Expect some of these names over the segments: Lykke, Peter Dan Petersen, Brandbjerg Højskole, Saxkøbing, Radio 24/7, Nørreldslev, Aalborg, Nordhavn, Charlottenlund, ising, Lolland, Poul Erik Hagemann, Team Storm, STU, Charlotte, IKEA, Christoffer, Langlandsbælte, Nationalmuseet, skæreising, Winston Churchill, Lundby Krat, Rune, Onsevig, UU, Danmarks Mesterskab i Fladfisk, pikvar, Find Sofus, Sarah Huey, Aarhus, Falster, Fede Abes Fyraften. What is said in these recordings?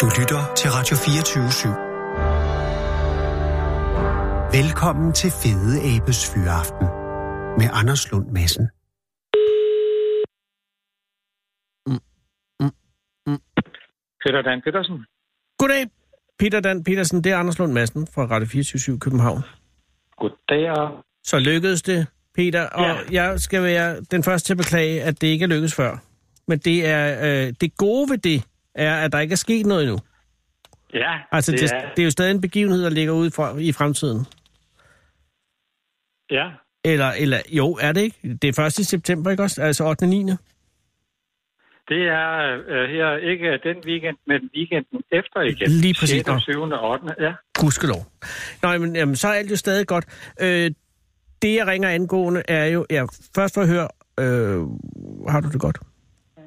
Du lytter til Radio 24/7. Velkommen til Fede Abes Fyraften med Anders Lund Madsen. Peter Dan Petersen. Goddag, Peter Dan Petersen. Det er Anders Lund Madsen fra Radio 24/7 København. Goddag. Så lykkedes det, Peter. Og jeg skal være den første til at beklage, at det ikke er lykkedes før. Men det er det gode ved det er, at der ikke er sket noget endnu. Ja, altså, det er jo stadig en begivenhed, der ligger ude i fremtiden. Ja. Eller jo, er det ikke? Det er 1. september, ikke også? Altså 8. og 9. Det er her ikke den weekend, men weekenden efter igen. Lige præcis. 6. og 7. og 8. Ja. Gudskelov. Nå, men så er alt jo stadig godt. Det, jeg ringer angående, er jo... Ja, først for at høre, har du det godt?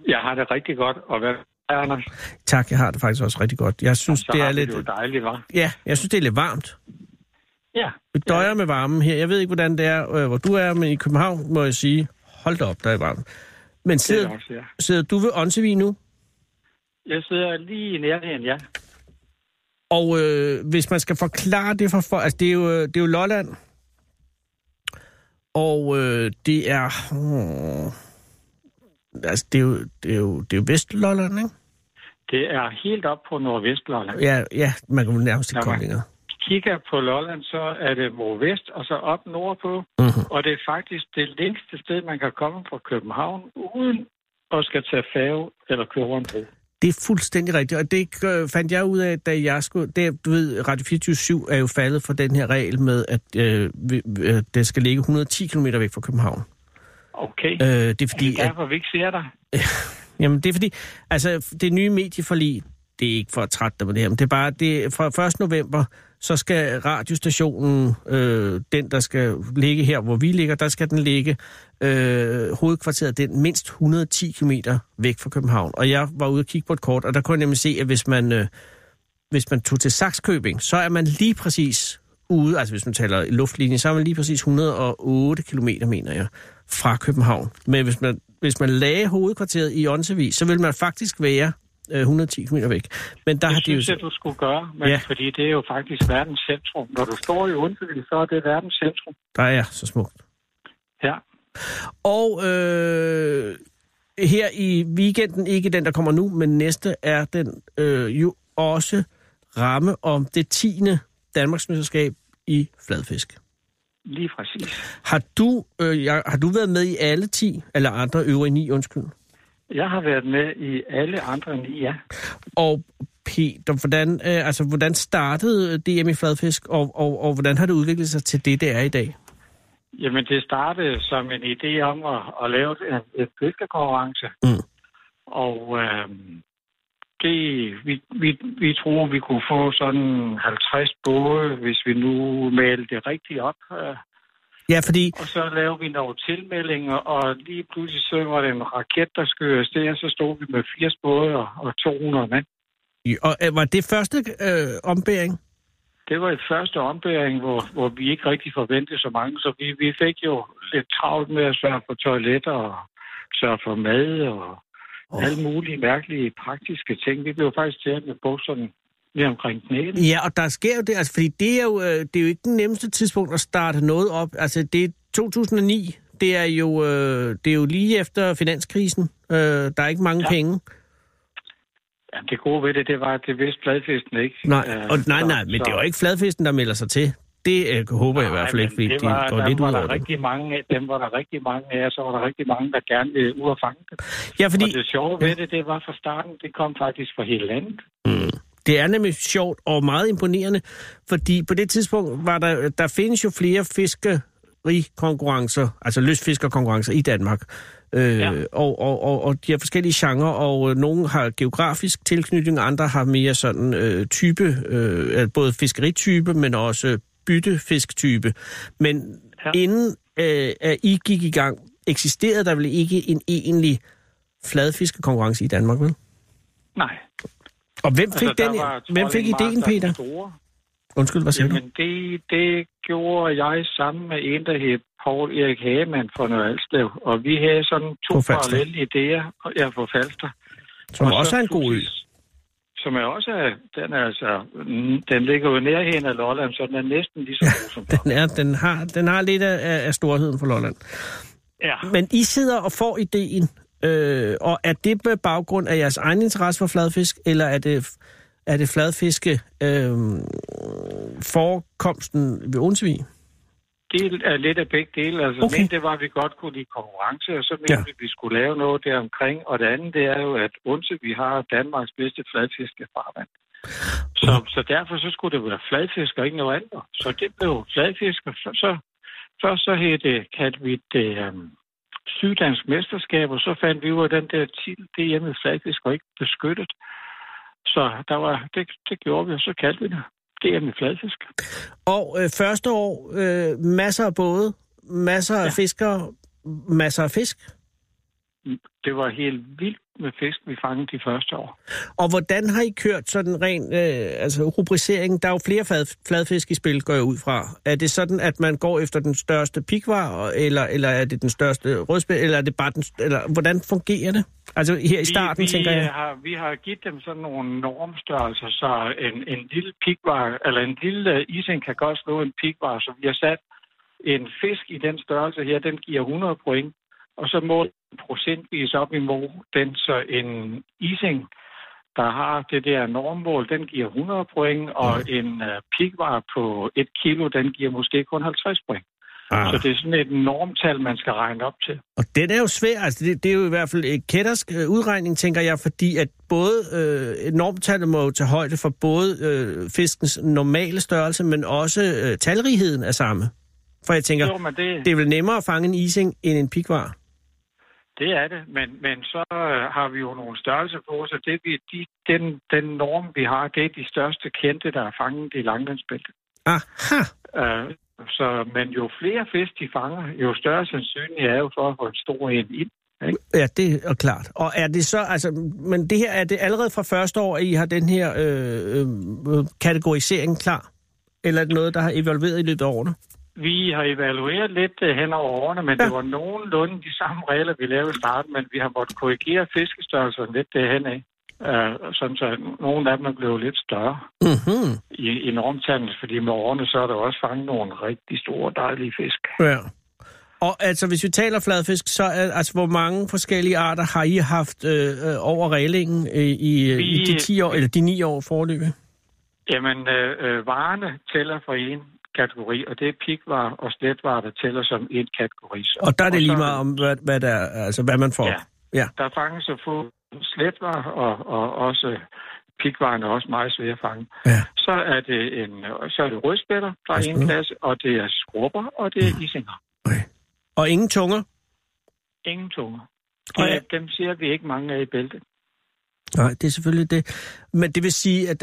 Jeg har det rigtig godt, og hvad... Anders. Tak, jeg har det faktisk også rigtig godt. Jeg synes, det er lidt... Det er dejligt, hva'? Ja, jeg synes, det er lidt varmt. Ja. Vi døjer med varmen her. Jeg ved ikke, hvordan det er, hvor du er, men i København må jeg sige, hold da op, der er varmt. Men sidder du ved Onsevig nu? Jeg sidder lige i nærheden, ja. Og hvis man skal forklare det for folk... Altså, det er jo Lolland. Og det er... Altså, det er jo Vest-Lolland, ikke? Det er helt op på Nordvest-Lolland. Ja, man kan nærmest ikke komme længere. Kigger på Lolland, så er det mod vest, og så op nordpå. Uh-huh. Og det er faktisk det længste sted, man kan komme fra København, uden at skal tage færge eller køre rundt. Det er fuldstændig rigtigt, og det fandt jeg ud af, da jeg skulle... Det, du ved, Radio 24/7 er jo faldet for den her regel med, at det skal ligge 110 km væk fra København. Okay, det er fordi, derfor vi ikke ser dig. Jamen det er fordi, altså det nye medieforlig, det er ikke for at trætte dig med det her, men det er bare, det, fra 1. november, så skal radiostationen, den der skal ligge her, hvor vi ligger, der skal den ligge hovedkvarteret, den mindst 110 km væk fra København. Og jeg var ude og kigge på et kort, og der kunne jeg nemlig se, at hvis man tog til Saxkøbing, så er man lige præcis ude, altså hvis man taler i luftlinje, så er man lige præcis 108 km, mener jeg, fra København. Men hvis man lagde hovedkvarteret i Onsevig, så ville man faktisk være 110 km væk. Men der det har de synes jo... jeg, du skulle gøre, men ja. Fordi det er jo faktisk verdens centrum. Når du står i Onsevig, så er det verdens centrum. Der er så smukt. Ja. Og her i weekenden, ikke den, der kommer nu, men næste, er den jo også ramme om det 10. Danmarks Mesterskab i Fladfisk. Lige præcis. Har du været med i alle 10, eller andre øvrige 9, undskyld? Jeg har været med i alle andre 9, ja. Og Peter, hvordan startede DM i Fladfisk, og hvordan har det udviklet sig til det er i dag? Jamen, det startede som en idé om at lave en fiskekonkurrence. Mm. Og vi troede, vi kunne få sådan 50 både, hvis vi nu malte det rigtigt op. Ja, fordi... Og så lavede vi nogle tilmeldinger, og lige pludselig så var det en raket, der skød afsted, og så stod vi med 80 både og 200 mand. Og var det første ombæring? Det var i første ombæring, hvor vi ikke rigtig forventede så mange, så vi fik jo lidt travlt med at sørge for toiletter og sørge for mad og... Alle mulige mærkelige praktiske ting. Det blev faktisk til med bukserne lige omkring knæene. Ja, og der sker jo det, altså, fordi det er jo ikke den nemmeste tidspunkt at starte noget op. Altså, det er 2009, det er jo lige efter finanskrisen. Der er ikke mange penge. Ja, det gode ved det var, at det vidste fladfesten ikke. Nej, men det var ikke fladfesten, der melder sig til. Det håber jeg i hvert fald ikke, fordi det går lidt ud over det. Dem var der rigtig mange af, og så var der rigtig mange, der gerne ville ud og fange det. Ja, fordi... Og det sjove ved det var fra starten, det kom faktisk fra hele landet. Mm. Det er nemlig sjovt og meget imponerende, fordi på det tidspunkt var der findes jo flere fiskerikonkurrencer, altså lystfiskerkonkurrencer i Danmark. Og de har forskellige genrer, og nogle har geografisk tilknytning, andre har mere sådan type, både fiskeritype, men også byttefisktype. Men inden I gik i gang, eksisterede der vel ikke en egentlig fladfiskekonkurrence i Danmark, vel? Nej. Og hvem fik ideen, Peter? Store. Undskyld, hvad siger du? Jamen, det gjorde jeg sammen med en, der hed Poul Erik Hagemann fra Nørreldslev. Og vi havde sådan to parallelle idéer, og jeg var på Falster. Som også er en god ø. som er også, den er altså, den ligger jo nærheden af Lolland, så den er næsten lige så god som den er. Den har lidt af storheden for Lolland. Ja. Men I sidder og får ideen, og er det på baggrund af jeres egen interesse for fladfisk, eller er det fladfiske forekomsten ved Onsevig? Det er lidt af begge dele. Altså, okay. Men det var, at vi godt kunne lide konkurrence, og så mente vi, at vi skulle lave noget deromkring. Og det andet, det er jo, at Onsevig har Danmarks bedste fladfiskefarvand. Så derfor så skulle det være fladfisk og ikke noget andet. Så det blev fladfisk, og først så kaldte vi det Syddansk Mesterskab, og så fandt vi ud af den der titel, det er hjemme fladfisk og ikke beskyttet. Så der var, det gjorde vi, og så kaldte vi det. Det er med fladfisk. Og første år, masser af både, masser af fiskere, masser af fisk? Det var helt vildt med fisk, vi fangede de første år. Og hvordan har I kørt sådan ren rubricering? Der er jo flere fladfisk i spil, går jeg ud fra. Er det sådan, at man går efter den største pikvar, eller er det den største rødspil, eller er det bare eller hvordan fungerer det? Altså her i starten, tænker jeg. Vi har givet dem sådan nogle normstørrelser, så en lille pikvar, eller en lille ising kan godt slå en pikvar, så vi har sat en fisk i den størrelse her, den giver 100 point. Og så måler procentvis op imod den, så en ising, der har det der normmål, den giver 100 point, og en pikvar på 1 kilo, den giver måske kun 50 point. Ah. Så det er sådan et normtal, man skal regne op til. Og den er jo svær. Altså, det er jo i hvert fald et kættersk udregning, tænker jeg, fordi at både normtallet må jo tage højde for både fiskens normale størrelse, men også talrigheden er samme. For jeg tænker, jo, det er vel nemmere at fange en ising end en pikvar? Det er det, men så har vi jo nogle størrelser på, så det, den norm, vi har, det er de største kendte, der er fanget i Langlandsbælte. Aha! Men jo flere fisk, de fanger, jo større sandsynlighed er jo for at få en stor en ind. Ikke? Ja, det er klart. Og er det så, men det her, er det allerede fra første år, at I har den her kategorisering klar? Eller er det noget, der har evolveret i løbet af årene? Vi har evalueret lidt hen over årene, men det var nogenlunde de samme regler, vi lavede i starten, men vi har måttet korrigere fiskestørrelserne lidt derhen af. Sådan så nogle af dem er blevet lidt større i normtallet, fordi med årene så er der også fanget nogle rigtig store, dejlige fisk. Ja. Og altså, hvis vi taler fladfisk, så hvor mange forskellige arter har I haft over reglingen i de 10 år, eller de 9 år forløbet? Jamen, varerne tæller for en kategori, og det er pikvarer og sletvarer, der tæller som en kategori. Og der er det lige meget om, hvad man får? Ja. Der fanges så få sletvarer, og også pikvarerne er også meget svære at fange. Ja. Så er det rødspætter fra en klasse, og det er skrubber, og det er isinger. Okay. Og ingen tunger? Ingen tunger. Dem ser vi ikke mange af i bæltet. Nej, det er selvfølgelig det. Men det vil sige, at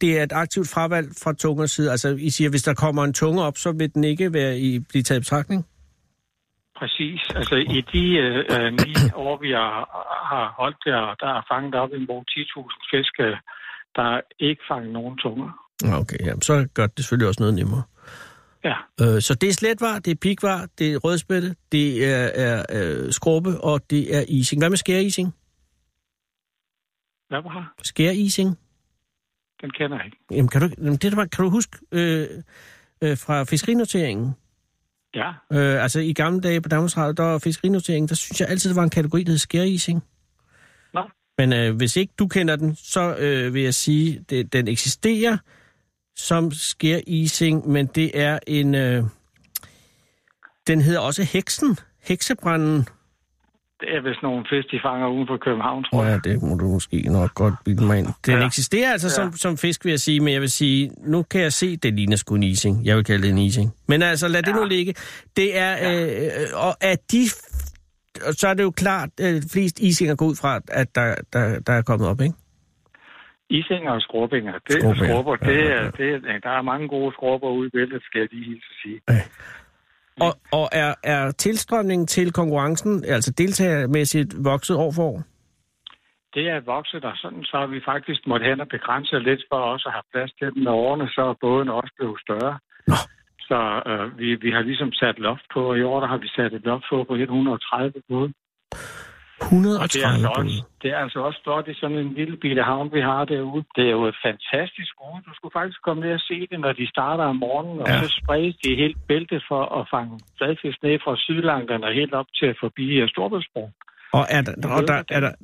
det er et aktivt fravalg fra tungers side. Altså, I siger, at hvis der kommer en tunge op, så vil den ikke blive taget i betragtning? Præcis. Altså, i de 9 år, vi har holdt der er fanget op imod 10.000 fisk, der er ikke fanget nogen tunger. Okay, jamen, så gør det selvfølgelig også noget nemmere. Ja. Så det er sletvar, det er pikvar, det er rødspætte, det er skrubbe, og det er ising. Hvad med skæreising? Hvad var det? Skæreising? Den kender jeg ikke. Jamen, kan du huske fra fiskerinoteringen? Ja. Altså, i gamle dage på Danmarks Radio, der var fiskerinoteringen, der synes jeg altid, der var en kategori, der hed skæreising. Nå. Men hvis ikke du kender den, så vil jeg sige, at den eksisterer som skæreising, men det er en... den hedder også heksen. Heksebrænden. Det er vist nogle fisk, de fanger uden for København, tror jeg. Ja, det må du måske nok godt bilde mig ind. Den eksisterer altså som fisk, vil jeg sige, men jeg vil sige, nu kan jeg se, det ligner sgu en ising. Jeg vil kalde det en ising. Men altså, lad det nu ligge. Det er, og af de, så er det jo klart, flest isinger går ud fra, at der er kommet op, ikke? Isinger og skrubbinger. Der er mange gode skrubber ude i bæltet, skal jeg lige hilse sige. Ja. Og er tilstrømningen til konkurrencen, altså deltagermæssigt, vokset år for år? Det er vokset, og sådan så har vi faktisk måtte hen og begrænse lidt for også at have plads til den, og årene så er båden også blevet større. Nå. Så vi har ligesom sat loft på, og i år der har vi sat et loft på 130 både. 130 både. Det er altså også flot i sådan en lille bitte havn, vi har derude. Det er jo et fantastisk ude. Du skulle faktisk komme ned og se det, når de starter om morgenen, og så spredes de helt bæltet for at fange fladfisk ned fra Sydlangen og helt op til forbi Storebæltsbroen. Og er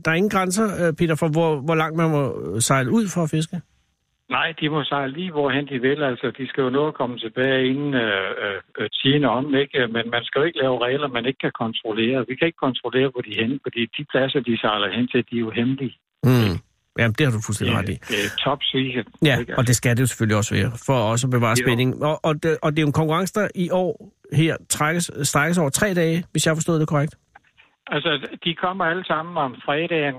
der ingen grænser, Peter, for hvor langt man må sejle ud for at fiske? Nej, de må sejle lige hvorhen de vil. Altså, de skal jo nå at komme tilbage inden tiden om, ikke? Men man skal jo ikke lave regler, man ikke kan kontrollere. Vi kan ikke kontrollere, hvor de er henne, fordi de pladser, de sejler hen til, de er jo hemmelige. Mm. Jamen, det har du fuldstændig ret i. Det er top secret. Ja, ikke? Og det skal det jo selvfølgelig også være, for også at bevare spændingen. Og det er jo en konkurrence, der i år her strækkes over 3 dage, hvis jeg forstod det korrekt. Altså, de kommer alle sammen om fredagen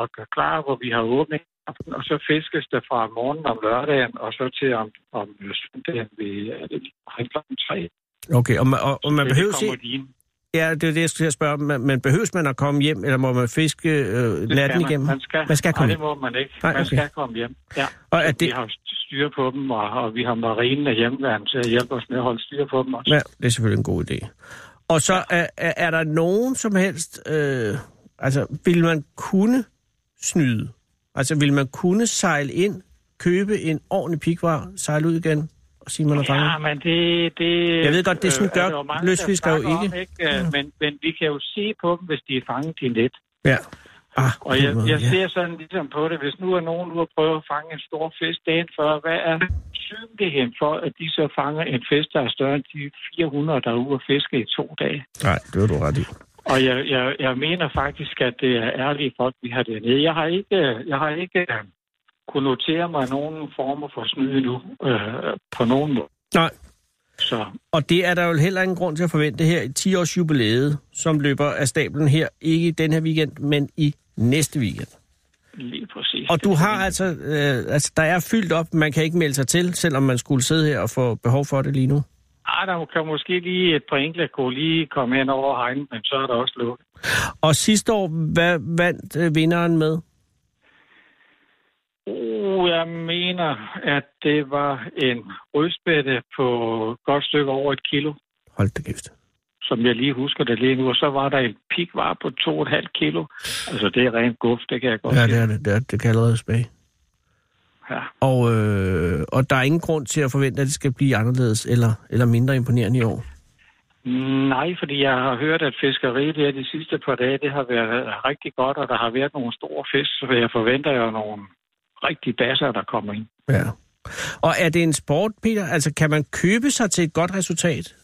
og gør klar, hvor vi har åbning. Og så fiskes der fra morgen om lørdagen, og så til om søndagen ved klokken 3. Okay, og man behøver sig... Ja, det er det, jeg skal spørge. Men behøves man at komme hjem, eller må man fiske natten igennem? Man skal komme hjem. Nej, det må man ikke. Man skal komme hjem. Ja. Og er det... Vi har styr på dem, og vi har marinen og hjemmeværn til at hjælpe os med at holde styr på dem også. Ja, det er selvfølgelig en god idé. Og så er der nogen som helst... vil man kunne snyde? Altså, vil man kunne sejle ind, købe en ordentlig pikvar, sejle ud igen og sige, man er fanget? Ja, men det... Jeg ved godt, det sådan gør løsfisker jo ikke. Men vi kan jo se på dem, hvis de er fanget i net. Ja. Og jeg ser sådan ligesom på det, hvis nu er nogen ude at prøve at fange en stor fisk dagen før, hvad er synligheden for, at de så fanger en fisk, der er større end de 400, der er ude at fiske i 2 dage? Nej, det var du ret i. Og jeg mener faktisk, at det er ærlige folk, vi har dernede. Jeg har ikke kunnet notere mig nogen former for snyde nu på nogen måde. Nej. Så. Og det er der jo heller ingen grund til at forvente her i 10-års jubilæet, som løber af stablen her. Ikke i den her weekend, men i næste weekend. Lige præcis. Og du har der er fyldt op, man kan ikke melde sig til, selvom man skulle sidde her og få behov for det lige nu. Ej, der kan måske lige et par enkelte kunne lige komme hen over hegnet, men så er der også lukket. Og sidste år, hvad vandt vinderen med? Jeg mener, at det var en rødspætte på godt stykke over 1 kilo. Hold da kæft. Som jeg lige husker det lige nu. Og så var der en pikvar på 2,5 kilo. Altså, det er rent guf, det kan jeg godt sige. Ja, det kan jeg allerede spage. Ja. Og der er ingen grund til at forvente, at det skal blive anderledes eller mindre imponerende i år? Nej, fordi jeg har hørt, at fiskeriet her de sidste par dage, det har været rigtig godt, og der har været nogle store fisk, så jeg forventer jo nogle rigtige basser, der kommer ind. Ja. Og er det en sport, Peter? Altså, kan man købe sig til et godt resultat?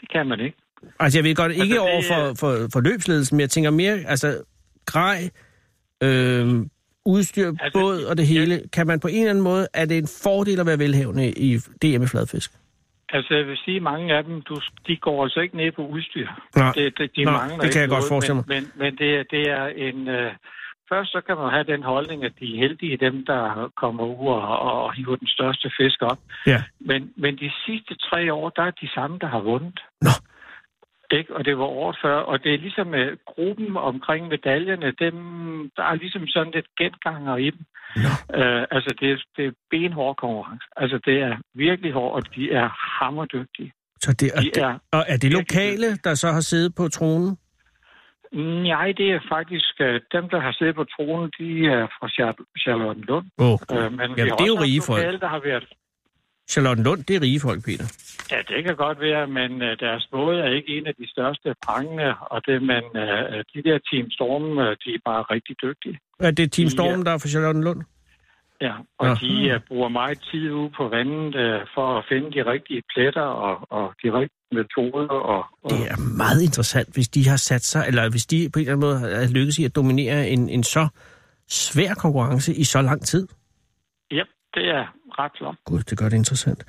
Det kan man ikke. Altså, jeg ved godt, ikke det... over for løbsledelsen, men jeg tænker mere, altså, grej... udstyr, altså, båd og det hele. Kan man på en eller anden måde, er det en fordel at være velhavende i DM i fladfisk? Altså, jeg vil sige, at mange af dem, de går altså ikke ned på udstyr. Nå, det kan jeg godt forestille mig. Men det er en... Først så kan man have den holdning, at de er heldige, dem der kommer ud og hiver den største fisk op. Ja. Men de sidste 3 år, der er de samme, der har vundet. Nå. Ikke? Og det var året før, og det er ligesom gruppen omkring medaljerne, dem, der er ligesom sådan lidt genganger i dem. Ja. Altså, det er benhård konkurrence. Altså, det er virkelig hård, og de er hammerdygtige. Så og er det lokale, der så har siddet på tronen? Nej, det er faktisk dem, der har siddet på tronen, de er fra Charlottenlund. Men det er jo rige folk. Lokale, der har været... Charlottenlund, det er rige folk, Peter. Ja, det kan godt være, men deres båd er ikke en af de største prangende, og det, men de der Team Storm, de er bare rigtig dygtige. Er det Team Storm, der er for Charlottenlund? Ja, og de bruger meget tid ude på vandet for at finde de rigtige pletter og de rigtige metoder. Og... Det er meget interessant, hvis de har sat sig, eller hvis de på en eller anden måde har lykkes i at dominere en så svær konkurrence i så lang tid. Ja, det er... Gud, det gør det interessant.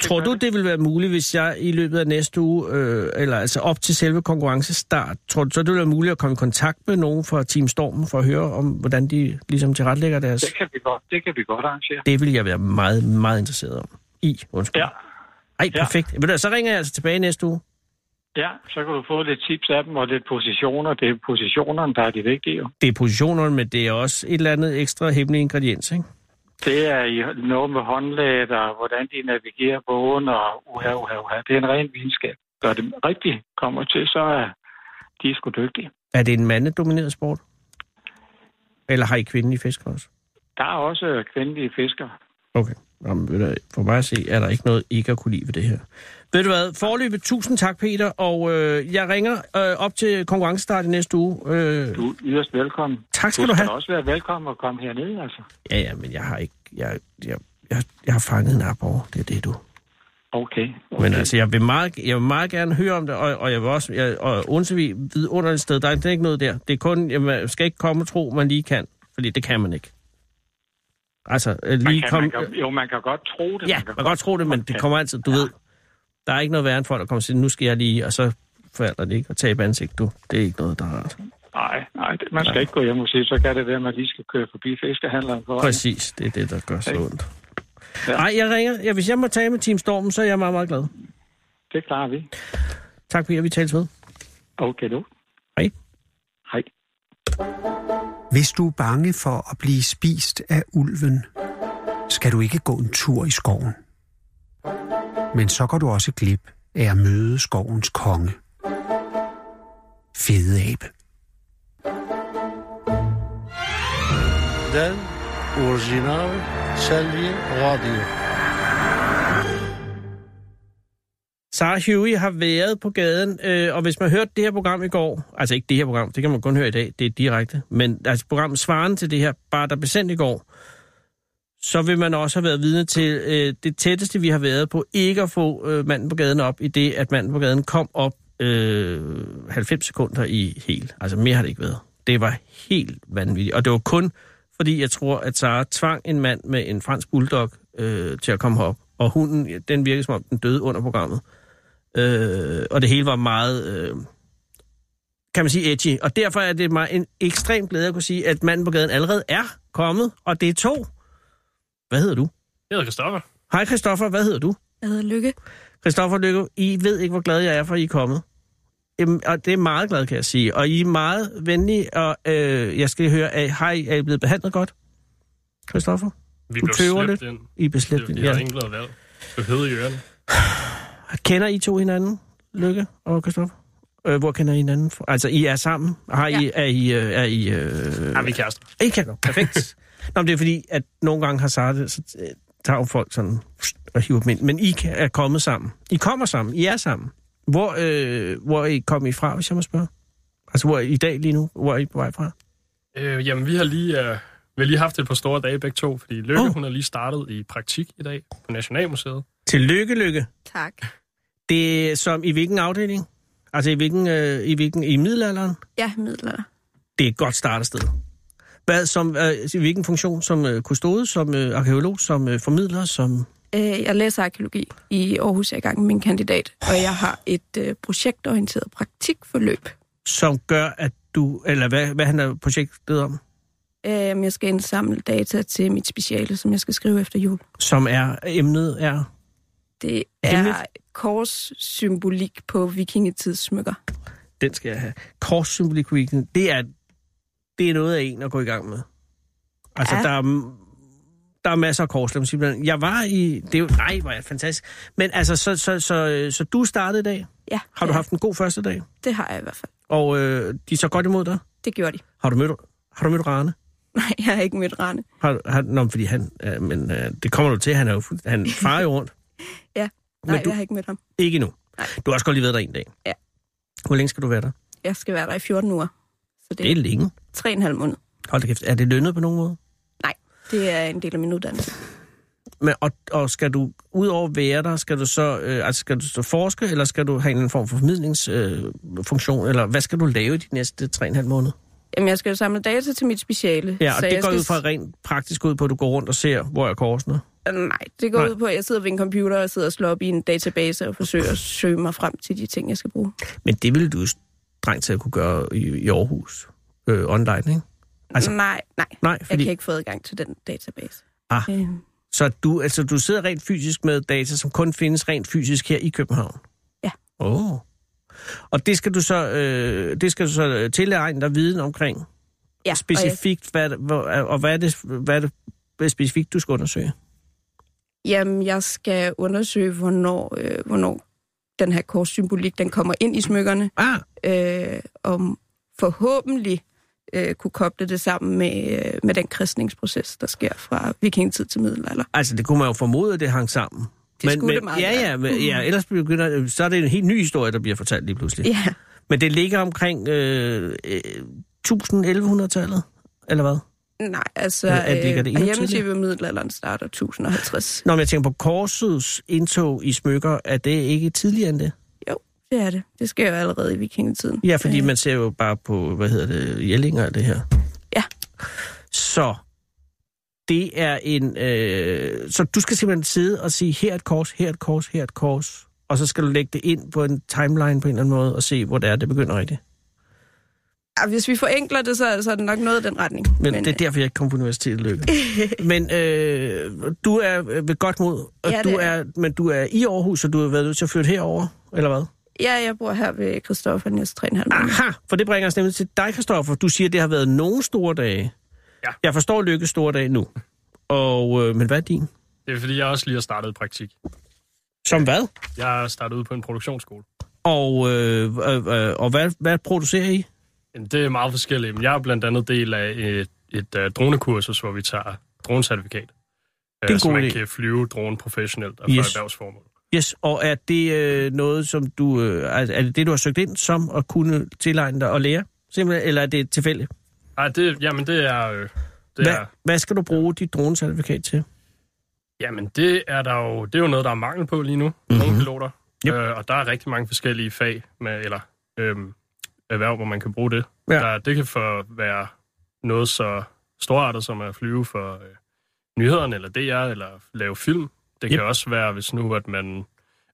Tror du, det vil være muligt, hvis jeg i løbet af næste uge, eller altså op til selve konkurrencestart, tror du så, det vil være muligt at komme i kontakt med nogen fra Team Storm for at høre om, hvordan de ligesom tilrettelægger deres... Det kan vi godt arrangere. Det vil jeg være meget, meget interesseret i. Ja. Ej, perfekt. Ja. Så ringer jeg altså tilbage næste uge. Ja, så kan du få lidt tips af dem og lidt positioner. Det er positionerne, der er det vigtige. Jo. Det er positionerne, men det er også et eller andet ekstra hemmelig ingrediens, ikke? Det er noget med håndlaget og hvordan de navigerer båden og uha. Det er en ren videnskab. Når det rigtigt kommer til, så er de sgu dygtige. Er det en mandedomineret sport? Eller har I kvindelige fiskere også? Der er også kvindelige fiskere. Okay. Jamen, for mig at se, er der ikke noget ikke at kunne lide ved det her. Ved du hvad? Forløbet, tusind tak, Peter. Og jeg ringer op til konkurrencestart i næste uge. Du er yderst velkommen. Tak skal du have. Du skal også være velkommen og komme hernede, altså. Ja, men jeg har ikke... Jeg har fanget en abor. Det er det, du... Okay. Men altså, jeg vil meget gerne høre om det, og jeg vil også... Og Onsevig, vidunderligt sted, der er ikke noget der. Det er kun... Man skal ikke komme og tro, man lige kan. Fordi det kan man ikke. Altså, man kan godt tro det. Ja, man kan godt tro det, men det kommer altid, du ved. Der er ikke noget værre end folk, der kommer og siger, nu skal jeg lige, og så forælder det ikke, og tabe ansigt, du. Det er ikke noget, der er rart. Nej, man skal ikke gå hjem og sige, så kan det være, at man lige skal køre forbi fiskehandleren. Præcis, det er det, der gør så ondt. Ja. Ej, jeg ringer. Ja, hvis jeg må tage med Team Stormen, så er jeg meget, meget glad. Det klarer vi. Tak, Peter. Vi tales ved. Okay, du. Hej. Hej. Hvis du er bange for at blive spist af ulven, skal du ikke gå en tur i skoven. Men så går du også glip af at møde skovens konge. Fedeabe. Den originale Salve Radio. Sarah Huey har været på gaden, og hvis man hørte det her program i går, altså ikke det her program, det kan man kun høre i dag, det er direkte, men altså programmet svarende til det her, bare der blev sendt i går, så vil man også have været vidne til det tætteste, vi har været på ikke at få manden på gaden op, i det, at manden på gaden kom op 90 sekunder i hel. Altså mere har det ikke været. Det var helt vanvittigt, og det var kun fordi jeg tror, at Sarah tvang en mand med en fransk bulldog til at komme herop. Og hunden, den virkede som om, den døde under programmet. Og det hele var meget, kan man sige, edgy. Og derfor er det mig en ekstrem glæde at kunne sige, at manden på gaden allerede er kommet, og det er to. Hvad hedder du? Jeg hedder Christoffer. Hej Christoffer, hvad hedder du? Jeg hedder Lykke. Christoffer og Lykke, I ved ikke, hvor glad jeg er for, at I er kommet. Og det er meget glad, kan jeg sige. Og I er meget venlige, og jeg skal høre, er I blevet behandlet godt? Christoffer? Vi blev slæbt ind. I blev slæbt ind, ja. Jeg har ikke blevet valgt. Du hedder i ørerne. Kender I to hinanden, Lykke og Christoffer? Hvor kender I hinanden? Altså, I er sammen? Er I... Har vi kærester? I kærester, perfekt. Nå, det er fordi, at nogle gange har Sarah det, så tager folk sådan og hiver dem ind. Men I er kommet sammen. I kommer sammen. I er sammen. Hvor I kom I fra, hvis jeg må spørge? Altså, hvor I dag lige nu? Hvor I på vej fra? Jamen, vi har lige haft et par store dage begge to, fordi Lykke, hun har lige startet i praktik i dag på Nationalmuseet. Tillykke, Lykke. Tak. Det som i hvilken afdeling? Altså i middelalderen? Ja, middelalder. Det er et godt startested. Hvad som i hvilken funktion som kustode, som arkeolog, som formidler, som jeg læser arkeologi i Aarhus, jeg er i gang med min kandidat, og jeg har et projektorienteret praktikforløb, som gør at du eller hvad handler projektet om? Jeg skal indsamle data til mit speciale, som jeg skal skrive efter jul. Som er emnet er? Det er korssymbolik på vikingetidssmykker. Den skal jeg have. Korssymbolik på vikingetidssmykker, det er noget af en at gå i gang med. Altså, ja. Der er masser af kors. Jeg var i... Det er jo, nej, var jeg fantastisk. Men altså, så du startede i dag? Ja. Har du haft en god første dag? Det har jeg i hvert fald. Og de så godt imod dig? Det gjorde de. Har du mødt Rane? Nej, jeg har ikke mødt Rane. Fordi han... men det kommer du til, han farer jo rundt. Ja, nej, jeg har ikke mødt ham. Ikke endnu. Nej. Du har også godt lige været der en dag. Ja. Hvor længe skal du være der? Jeg skal være der i 14 uger. Så det er længe. 3,5 måneder. Hold da kæft, er det lønnet på nogen måde? Nej, det er en del af min uddannelse. Men, og skal du ud over at være der, skal du så forske, eller skal du have en form for formidlingsfunktion, eller hvad skal du lave de næste 3,5 måneder? Jamen, jeg skal jo samle data til mit speciale. Ja, og det går ud fra rent praktisk ud på, at du går rundt og ser, hvor er korsene? Nej, det går ud på, at jeg sidder ved en computer og sidder og slår op i en database og forsøger at søge mig frem til de ting, jeg skal bruge. Men det ville du jo strengt til at kunne gøre i Aarhus online, ikke? Altså, nej, fordi... jeg kan ikke få adgang til den database. Ah, så du sidder rent fysisk med data, som kun findes rent fysisk her i København? Ja. Åh. Og det skal du så, tilegne dig viden omkring, ja, specifikt, hvad er det specifikt, du skal undersøge? Jamen, jeg skal undersøge, hvornår den her korssymbolik, den kommer ind i smykkerne, og forhåbentlig kunne koble det sammen med den kristningsproces, der sker fra vikingetid til middelalder. Altså, det kunne man jo formode, at det hang sammen. Men ellers begynder, så er det en helt ny historie, der bliver fortalt lige pludselig. Ja. Men det ligger omkring 1100-tallet, eller hvad? Nej, altså, hjemmesiden ved middelalderen starter 1050. Nå, men jeg tænker på korsets indtog i smykker, er det ikke tidligere end det? Jo, det er det. Det sker jo allerede i vikingetiden. Ja, fordi man ser jo bare på, jællinger af det her. Ja. Så det er så du skal simpelthen sidde og sige, her et kors, her et kors, her et kors, og så skal du lægge det ind på en timeline på en eller anden måde, og se, hvor det er, det begynder rigtigt. Hvis vi forenkler det, så er det nok noget i den retning. Men det er derfor, jeg ikke kom på universitetet, Lykke. Men du er ved godt mod, og ja, men du er i Aarhus, og du har været nødt til at flytte herover, eller hvad? Ja, jeg bor her ved Christoffer næste 3,5 måneder. Aha, for det bringer os nemlig til dig, Christoffer. Du siger, at det har været nogle store dage. Ja. Jeg forstår Lykkes store dag nu. Og, men hvad er din? Det er, fordi jeg også lige har startet praktik. Som hvad? Jeg har startet ud på en produktionsskole. Og, og hvad producerer I? Det er meget forskelligt. Jeg er blandt andet del af et dronekursus, hvor vi tager dronecertifikat. Så man kan flyve drone professionelt og for erhvervsformål. Yes, og er det noget, som du... er det det, du har søgt ind som at kunne tilegne dig og lære? Simpelthen, eller er det tilfældigt? Nej, det er... Hvad skal du bruge dit dronecertifikat til? Jamen, det er jo noget, der er mangel på lige nu. Mm-hmm. Nogle piloter. Yep. Og der er rigtig mange forskellige fag med... Eller, erhverv, hvor man kan bruge det. Ja. Det kan være noget så storartet som at flyve for nyhederne eller DR, eller lave film. Det kan også være, hvis nu at man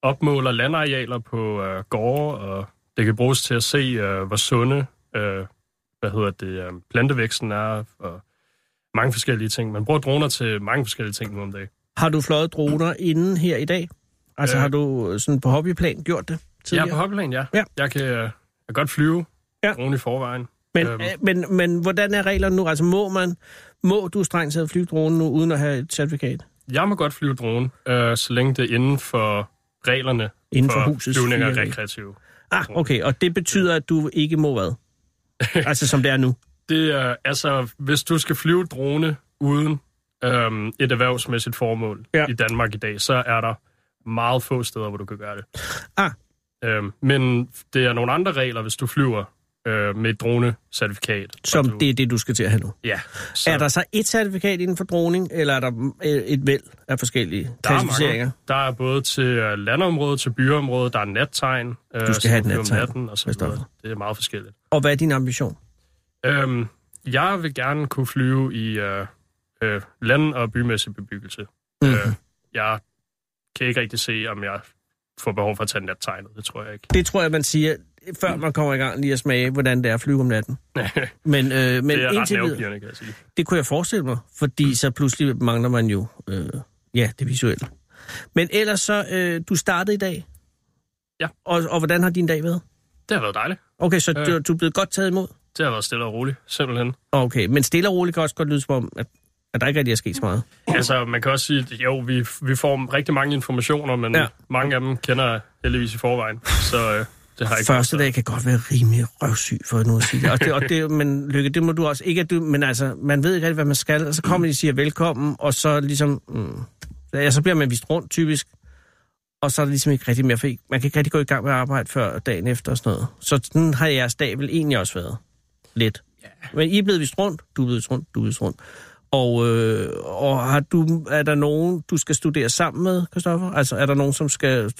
opmåler landarealer på gårde, og det kan bruges til at se, hvor sunde plantevæksten er, og mange forskellige ting. Man bruger droner til mange forskellige ting nu om dagen. Har du fløjet droner inden her i dag? Altså har du sådan på hobbyplan gjort det tidligere? Ja, på hobbyplan, ja. Jeg kan godt flyve, dronen i forvejen. Men hvordan er reglerne nu? Altså må du strengt taget flyve dronen nu, uden at have et certifikat? Jeg må godt flyve dronen, så længe det er inden for reglerne for flyvninger og rekreative. Okay, og det betyder, at du ikke må hvad? Altså som det er nu? Hvis du skal flyve drone uden et erhvervsmæssigt formål i Danmark i dag, så er der meget få steder, hvor du kan gøre det. Men det er nogle andre regler, hvis du flyver med et dronecertifikat. Det er det, du skal til at have nu? Ja. Så... Er der så et certifikat inden for droning, eller er der et væld af forskellige klassificeringer? Der er både til landområdet, til byområdet, der er nattegn. Du skal have et nattegn, og så videre. Det er meget forskelligt. Og hvad er din ambition? Jeg vil gerne kunne flyve i land- og bymæssig bebyggelse. Mm. Jeg kan ikke rigtig se, om jeg... får behov for at tage nattegnet, det tror jeg ikke. Det tror jeg, man siger, før man kommer i gang lige at smage, hvordan det er at flyve om natten. Men det er ret nervepirrende, kan jeg sige. Det kunne jeg forestille mig, fordi så pludselig mangler man jo det visuelle. Men ellers så, du startede i dag. Ja. Og hvordan har din dag været? Det har været dejligt. Okay, så du er blevet godt taget imod? Det har været stille og roligt, simpelthen. Okay, men stille og roligt kan også godt lyde som om, at der ikke rigtig er sket så meget. Altså, man kan også sige, at vi får rigtig mange informationer, men mange af dem kender jeg heldigvis i forvejen. Så det har ikke første dag kan godt være rimelig røvsyg, for nu at sige det. Men Lykke, det må du også ikke, men altså, man ved ikke rigtig, hvad man skal. Og så kommer de og siger velkommen, og så ligesom... så bliver man vist rundt, typisk. Og så er det ligesom ikke rigtig mere fri. Man kan ikke rigtig gå i gang med at arbejde før dagen efter og sådan noget. Så den har jeres dag vel egentlig også været lidt. Men I er blevet vist rundt, du er blevet vist rundt. Og er der nogen, du skal studere sammen med, Christoffer? Altså, er der nogen, som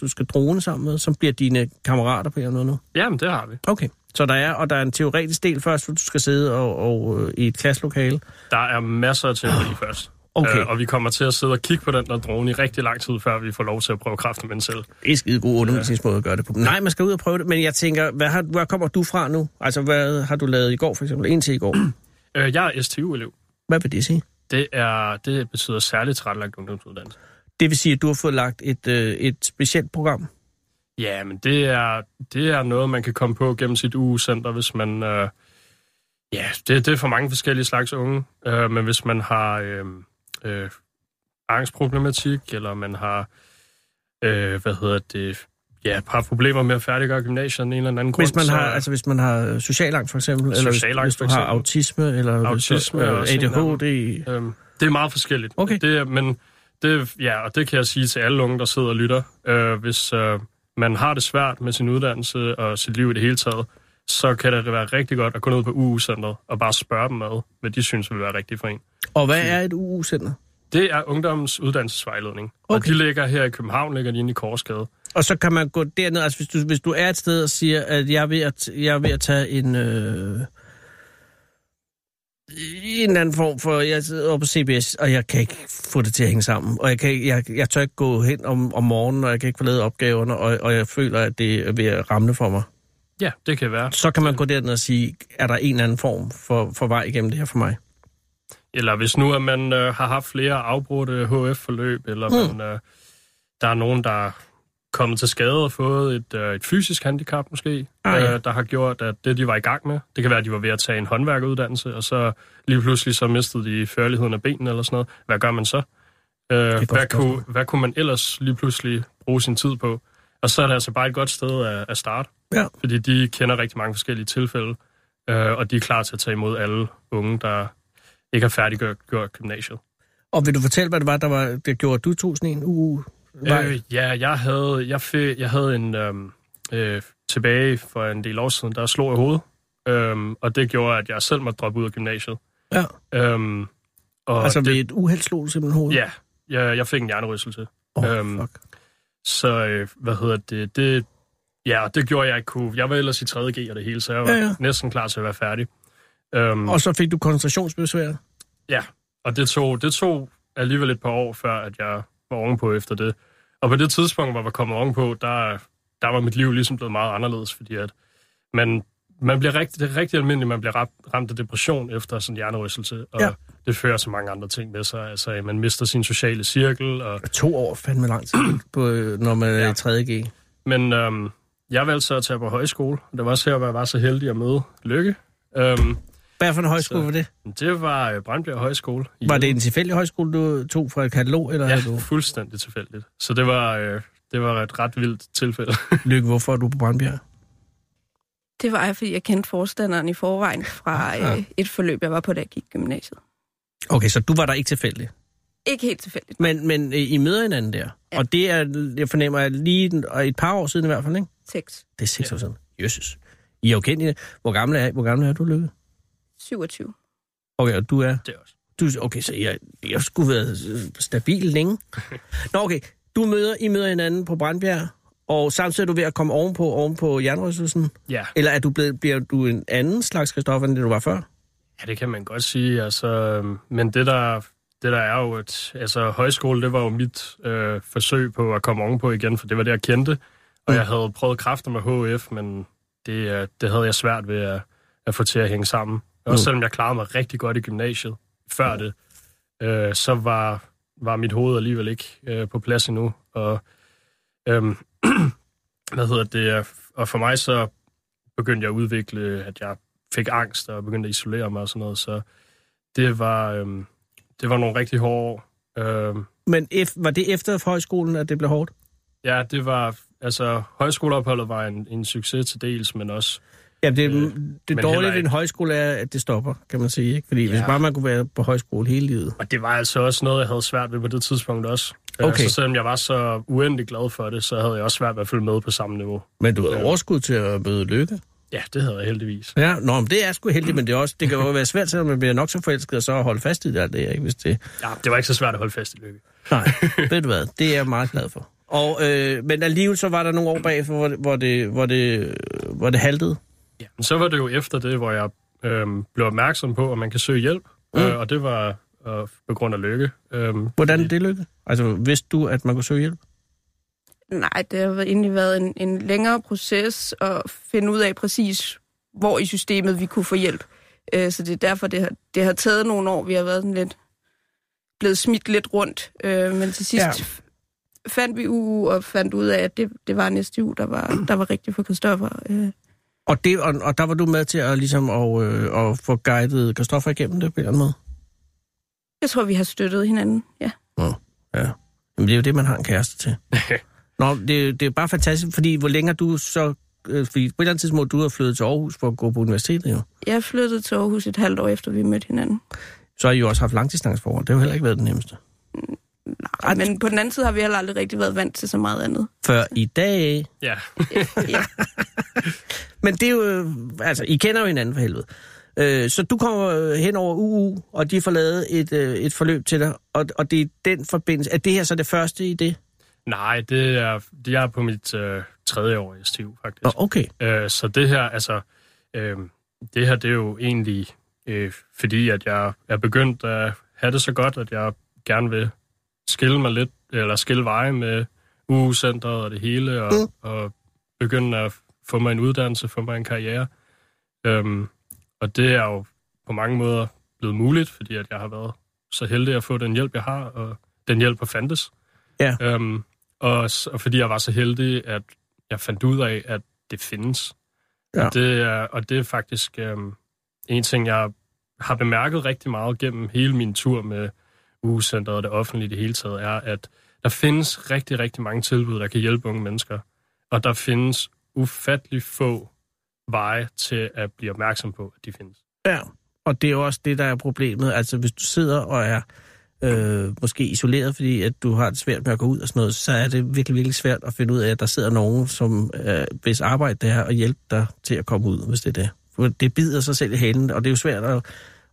du skal drone sammen med, som bliver dine kammerater på en eller anden måde? Jamen, det har vi. Okay, så der er en teoretisk del først, hvor du skal sidde og i et klasselokale? Der er masser af teori først. Okay. Og vi kommer til at sidde og kigge på den der drone i rigtig lang tid, før vi får lov til at prøve kræfter med selv. Det er skide god undervisningsmåde at gøre det på. Nej, man skal ud og prøve det, men jeg tænker, hvor kommer du fra nu? Altså, hvad har du lavet i går, for eksempel? Indtil i går? Jeg er STU-elev. Hvad vil det sige? Det betyder særligt tilrettelagt ungdomsuddannelse. Det vil sige, at du har fået lagt et specielt program? Ja, men det er noget, man kan komme på gennem sit UU-center, hvis man... det er for mange forskellige slags unge. Men hvis man har angstproblematik, eller man har... ja, har problemer med at færdiggøre gymnasiet en eller anden grund. Hvis man har, så, altså hvis man har socialangt for eksempel, eller hvis du har autisme, eller ADHD. Det er meget forskelligt. Okay. Og det kan jeg sige til alle unge, der sidder og lytter. Hvis man har det svært med sin uddannelse og sit liv i det hele taget, så kan det være rigtig godt at gå ned på UU-centret og bare spørge dem ad, hvad de synes vil være rigtigt for en. Og hvad er et UU-center? Det er Ungdommens Uddannelsesvejledning. Okay. Og de ligger her i København, ligger de inde i Korsgade. Og så kan man gå derned, altså hvis du er et sted og siger, at jeg er ved at tage en eller anden form for, jeg sidder på CBS, og jeg kan ikke få det til at hænge sammen. Og jeg tør ikke gå hen om morgenen, og jeg kan ikke få lavet opgaverne, og jeg føler, at det er ved at ramle for mig. Ja, det kan være. Så kan man gå derned og sige, er der en eller anden form for vej igennem det her for mig? Eller hvis nu, at man har haft flere afbrudte HF-forløb, eller man, der er nogen, der er kommet til skade og fået et fysisk handicap måske, der har gjort, at det, de var i gang med, det kan være, at de var ved at tage en håndværkeruddannelse, og så lige pludselig så mistede de førligheden af benene eller sådan noget. Hvad gør man så? Hvad kunne man ellers lige pludselig bruge sin tid på? Og så er det altså bare et godt sted at starte, ja. Fordi de kender rigtig mange forskellige tilfælde, og de er klar til at tage imod alle unge, der ikke har færdiggjort gymnasiet. Og vil du fortælle, hvad det var, der gjorde du 2001 uge? Ja, jeg havde en tilbage for en del år siden, der slog i hovedet, og det gjorde, at jeg selv måtte droppe ud af gymnasiet. Ja. Og altså ved et uheld slog du simpelthen hovedet? Ja, jeg fik en hjernerystelse. Fuck. Så, det gjorde jeg ikke kunne. Jeg var ellers i 3.G og det hele, så jeg var næsten klar til at være færdig. Og så fik du koncentrationsbesvær? Ja, og det tog alligevel et par år, før at jeg var ovenpå efter det. Og på det tidspunkt, hvor jeg var kommet ovenpå, der var mit liv ligesom blevet meget anderledes, fordi at man bliver rigtig almindeligt, man bliver ramt af depression efter sådan en hjernerystelse, og det fører så mange andre ting med sig. Altså, man mister sin sociale cirkel. Og 2 år fandme lang tid, når man er i 3.G. Men jeg valgte så at tage på højskole, og det var også her, hvor jeg var så heldig at møde Lykke. Hvad for en højskole var det? Det var Brandbjerg Højskole. Var det en tilfældig højskole, du tog fra et katalog? Eller ja, fuldstændig tilfældigt. Så det var et ret vildt tilfælde. Lykke, hvorfor er du på Brandbjerg? Det var jeg, fordi jeg kendte forstanderen i forvejen fra et forløb, jeg var på, da jeg gik gymnasiet. Okay, så du var der ikke tilfældig? Ikke helt tilfældigt. Men I møder hinanden der? Ja. Og det er, jeg fornemmer, at lige et par år siden i hvert fald, ikke? 6. Det er 6 år siden. Jesus. I er jo kendt i det. Hvor gammel er du, Lykke? 27. Okay, og du er? Det også. Okay, så jeg skulle være stabil længe. Nå, okay. I møder hinanden på Brandbjerg, og samtidig er du ved at komme ovenpå jernrystelsen? Ja. Eller er du bliver du en anden slags Christoffer, end det du var før? Ja, det kan man godt sige. Altså, men det der er jo et... Altså, højskole, det var jo mit forsøg på at komme ovenpå igen, for det var det, jeg kendte. Og jeg havde prøvet kræfter med HF, men det havde jeg svært ved at få til at hænge sammen. Også selvom jeg klarede mig rigtig godt i gymnasiet før det, så var mit hoved alligevel ikke på plads endnu. Og og for mig så begyndte jeg at udvikle, at jeg fik angst og begyndte at isolere mig og sådan noget. Så det var nogle rigtig hårde år. Men var det efter højskolen, at det blev hårdt? Ja, det var... Altså, højskoleopholdet var en succes til dels, men også... Ja, det dårlige ved en højskole er, at det stopper, kan man sige, ikke? Fordi hvis bare man kunne være på højskole hele livet. Og det var altså også noget, jeg havde svært ved på det tidspunkt også. Okay. Så selvom jeg var så uendelig glad for det, så havde jeg også svært ved at følge med på samme niveau. Men du havde overskud til at møde Lykke? Ja, det havde jeg heldigvis. Ja, men det er sgu heldigt, men det kan jo være svært, selvom man bliver nok så forelsket, og så holde fast i det alt det, ikke? Hvis det... Ja, det var ikke så svært at holde fast i Lykke. Nej, ved du hvad, det er jeg meget glad for. Og, men alligevel så var der nogle år bagefter, hvor det haltede. Ja, men så var det jo efter det, hvor jeg blev opmærksom på, at man kan søge hjælp, og det var på grund af Lykke. Hvordan det Lykke? Altså, vidste du, at man kunne søge hjælp? Nej, det har egentlig været en længere proces at finde ud af præcis, hvor i systemet vi kunne få hjælp. Så det er derfor, det har taget nogle år. Vi har været blevet smidt lidt rundt, men til sidst... Ja. Fandt vi uge og fandt ud af, at det var næste uge, der var rigtigt for Christoffer. Og der var du med til at, ligesom, at få guidet Christoffer igennem det på en måde? Jeg tror, vi har støttet hinanden, ja. Ja. Jamen, det er jo det, man har en kæreste til. Nå, det er bare fantastisk, fordi hvor længe du så... Fordi på et eller andet tidspunkt, du har flyttet til Aarhus for at gå på universitetet, jo. Jeg flyttede til Aarhus et halvt år efter, vi mødte hinanden. Så har I jo også haft langdistanceforhold. Det har jo heller ikke været den nemmeste. Nej, men på den anden side har vi heller aldrig rigtig været vant til så meget andet. Før i dag. Ja. Ja. Men det er jo... Altså, I kender jo hinanden for helvede. Så du kommer hen over UU, og de får lavet et forløb til dig, og det er den forbindelse. Er det her så det første i det? Nej, jeg er på mit tredje år i STU, faktisk. Okay. Så det her, altså, det er jo egentlig, fordi at jeg er begyndt at have det så godt, at jeg gerne vil skille mig lidt, eller skille veje med UU-centret og det hele, og begynde at få mig en uddannelse, få mig en karriere. Og det er jo på mange måder blevet muligt, fordi at jeg har været så heldig at få den hjælp, jeg har, og den hjælp, der fandtes. Ja. Og fordi jeg var så heldig, at jeg fandt ud af, at det findes. Ja. Og det er faktisk en ting, jeg har bemærket rigtig meget gennem hele min tur med UU-centret og det offentlige det hele taget, er, at der findes rigtig, rigtig mange tilbud, der kan hjælpe unge mennesker. Og der findes ufattelig få veje til at blive opmærksom på, at de findes. Ja, og det er også det, der er problemet. Altså, hvis du sidder og er måske isoleret, fordi at du har det svært med at gå ud og sådan noget, så er det virkelig, virkelig svært at finde ud af, at der sidder nogen, som hvis arbejde det her, og hjælpe dig til at komme ud, hvis det er det. For det bider sig selv i halen, og det er jo svært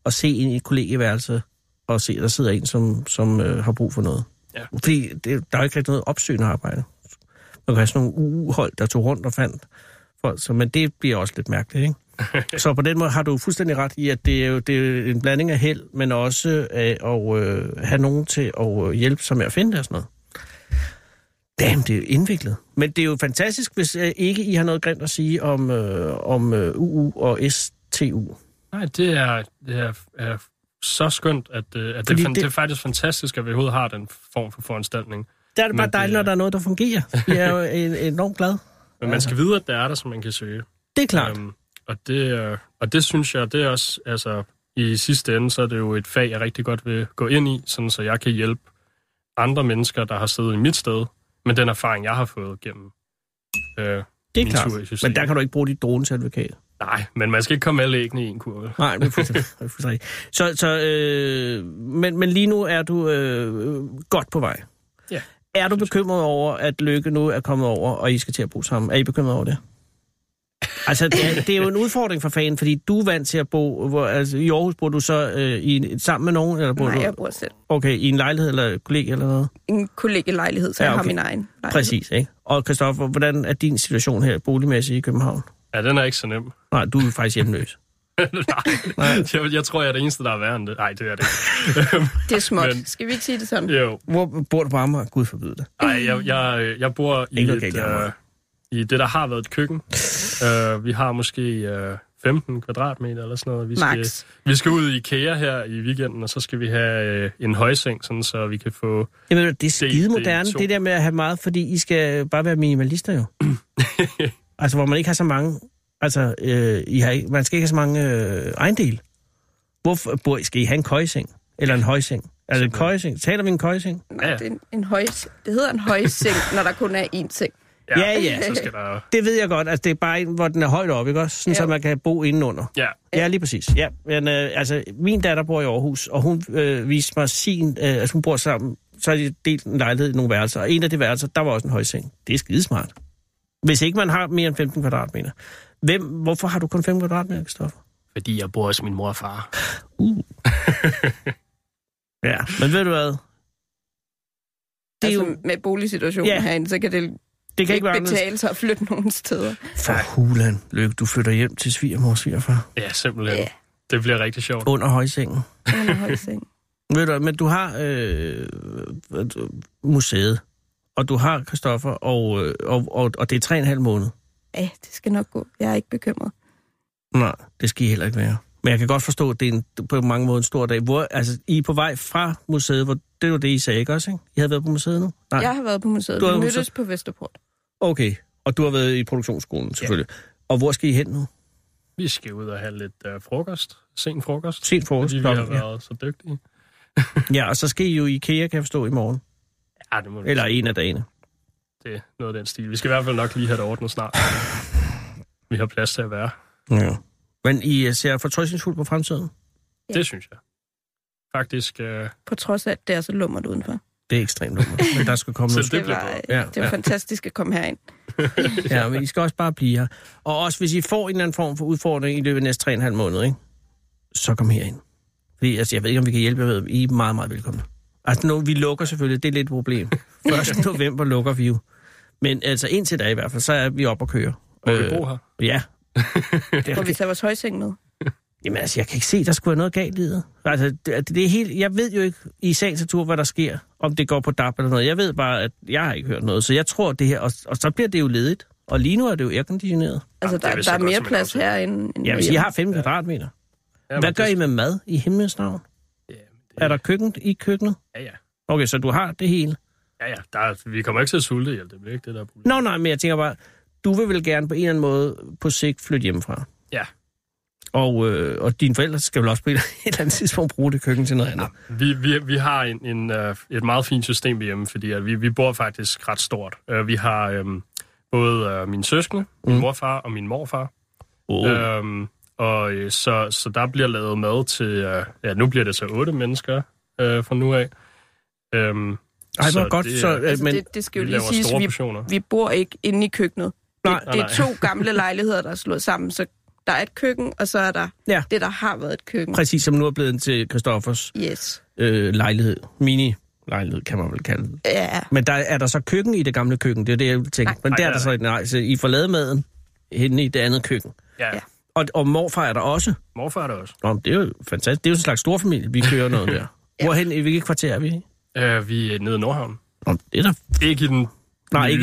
at se ind i et kollegeværelse og se, at der sidder en, som har brug for noget. Ja. Fordi der er ikke rigtig noget opsøgende arbejde. Man kan have sådan nogle uhold, der tog rundt og fandt folk, men det bliver også lidt mærkeligt, ikke? Så på den måde har du fuldstændig ret i, at det er en blanding af held, men også at have nogen til at hjælpe sig med at finde det og sådan noget. Damn, det er jo indviklet. Men det er jo fantastisk, hvis ikke I har noget grimt at sige om UU og STU. Nej, det er så skønt, at det er faktisk fantastisk, at vi overhovedet har den form for foranstaltning. Der er det bare dejligt, når der er noget, der fungerer. Jeg er jo enormt glad. Men man skal vide, at der er der, som man kan søge. Det er klart. Og det synes jeg, det er også, altså i sidste ende, så er det jo et fag, jeg rigtig godt vil gå ind i, sådan så jeg kan hjælpe andre mennesker, der har siddet i mit sted, med den erfaring, jeg har fået gennem min tur i systemet. Men der kan du ikke bruge dit dronecertifikat. Nej, men man skal ikke komme alle æggene i en kurve. Nej, det er fuldstændig. Men lige nu er du godt på vej. Ja. Er du bekymret over, at Lykke nu er kommet over, og I skal til at bo sammen? Er I bekymret over det? Altså, det er jo en udfordring for fanden, fordi du er vant til at bo... I Aarhus bor du så sammen med nogen? Eller Nej, jeg bor selv. Okay, i en lejlighed eller kollega eller noget? En kollegelejlighed, så jeg har min egen lejlighed. Præcis, ikke? Og Christoffer, hvordan er din situation her boligmæssigt i København? Ja, den er ikke så nem. Nej, du er faktisk hjemløs. Nej. Jeg tror, jeg er det eneste, der er værre end det. Nej, det er det ikke. Det er småt. Men, skal vi ikke sige det sådan? Jo. Hvor bor du på Amager? Gud forbyde det. Nej, jeg bor i i det, der har været et køkken. Vi har måske 15 kvadratmeter eller sådan noget. Vi skal ud i IKEA her i weekenden, og så skal vi have en højseng, sådan, så vi kan få... Jamen, det er skide moderne, det der med at have meget, fordi I skal bare være minimalister jo. Altså, hvor man ikke har så mange... Altså, man skal ikke have så mange ejendele. Hvorfor skal I have en køjeseng? Eller en højseng? Altså, en køjeseng. Taler vi en køjeseng? Nej, ja. Det er en højseng. Det hedder en højseng, når der kun er én seng. Ja, så skal der... Det ved jeg godt. Altså, det er bare en, hvor den er højt op, ikke også? Sådan, så man kan bo indenunder. Ja. Ja, lige præcis. Ja, men altså, min datter bor i Aarhus, og hun viste mig sin... hun bor sammen, så har de delt en lejlighed i nogle værelser. Og en af de værelser, der var også en højseng. Det er skidesmart. Hvis ikke man har mere end 15 kvadratmeter. Hvorfor har du kun 5 kvadratmeter, Christoffer? Fordi jeg bor hos min mor og far. Ja, men ved du hvad? Det altså, jo... med boligsituationen herinde, så kan det kan ikke betale sig at flytte nogen steder. For hulen, Lykke, du flytter hjem til svigermor og svigerfar. Ja, simpelthen. Yeah. Det bliver rigtig sjovt. Under højsengen. Under højsengen. Ved du, men du har museet, og du har Christoffer, og det er 3,5 måneder. Ja, det skal nok gå. Jeg er ikke bekymret. Nej, det skal I heller ikke være. Men jeg kan godt forstå, at det er på mange måder en stor dag. Altså, I er på vej fra museet, hvor det var det, I sagde, ikke også, ikke? I havde været på museet nu? Nej. Jeg har været på museet. Vi mødtes på Vesterport. Okay, og du har været i produktionsskolen, selvfølgelig. Ja. Og hvor skal I hen nu? Vi skal ud og have lidt frokost. Sen frokost. Fordi vi har været så dygtige. Ja, og så skal I jo i IKEA, kan jeg forstå, i morgen. Ja, det må vi. Eller en af dagene. Det er noget af den stil. Vi skal i hvert fald nok lige have det ordnet snart. Vi har plads til at være. Ja. Men I ser fortrøstningsfuldt på fremtiden? Ja. Det synes jeg. Faktisk... På trods af, at det er så lummert udenfor. Det er ekstremt lummert. Men der skal komme det var fantastisk at komme herind. Ja, men I skal også bare blive her. Og også hvis I får en eller anden form for udfordring i løbet af næste 3,5 måneder, ikke? Så kom herind. Fordi altså, jeg ved ikke, om vi kan hjælpe med. I er meget, meget velkomne. Altså, nu, vi lukker selvfølgelig. Det er lidt et problem. 1. november lukker vi jo. Men altså, indtil da i hvert fald, så er vi oppe og køre. Og vi bor her. Ja. Får vi tage vores højseng med? Jamen altså, jeg kan ikke se, der skulle være noget galt i det. Altså, det er helt... Jeg ved jo ikke i sagens natur, hvad der sker. Om det går på DAP eller noget. Jeg ved bare, at jeg har ikke hørt noget. Så jeg tror, det her... Og så bliver det jo ledigt. Og lige nu er det jo airconditioneret. Altså, der er mere plads her end... Jamen, I har 5 kvadratmeter. Hvad gør I med mad i himlens navn? Er der køkken i køkkenet? Ja. Okay, så du har det hele? Ja. Vi kommer ikke til at sulte ihjel. Det bliver ikke det, der er problemet. Nej, men jeg tænker bare, du vil vel gerne på en eller anden måde på sigt flytte hjemmefra? Ja. Og dine forældre skal vel også på et eller andet tidspunkt bruge det køkken til noget andet? Ja, vi har et meget fint system hjemme, fordi at vi bor faktisk ret stort. Vi har både mine søskende, min morfar og min morfar. Og så der bliver lavet mad til, nu bliver det så 8 mennesker fra nu af. Ej, så godt. Det, altså, men det skal jo lige siges, vi bor ikke inde i køkkenet. Nej. Det er 2 gamle lejligheder, der er slået sammen, så der er et køkken, og så er der det, der har været et køkken. Præcis, som nu er blevet til Christoffers lejlighed. Mini-lejlighed, kan man vel kalde det. Ja. Men er der så køkken i det gamle køkken? Det er det, jeg tænker. Men der er der så ikke. Nej, så I får lavet maden henne i det andet køkken. Ja. Og morfar er der også? Morfar er der også. Nå, det er jo fantastisk. Det er jo en slags storfamilie, vi kører noget der. Hvorhen, i hvilket kvarter er vi? Vi er nede i Nordhavn. Nå, det er der... Ikke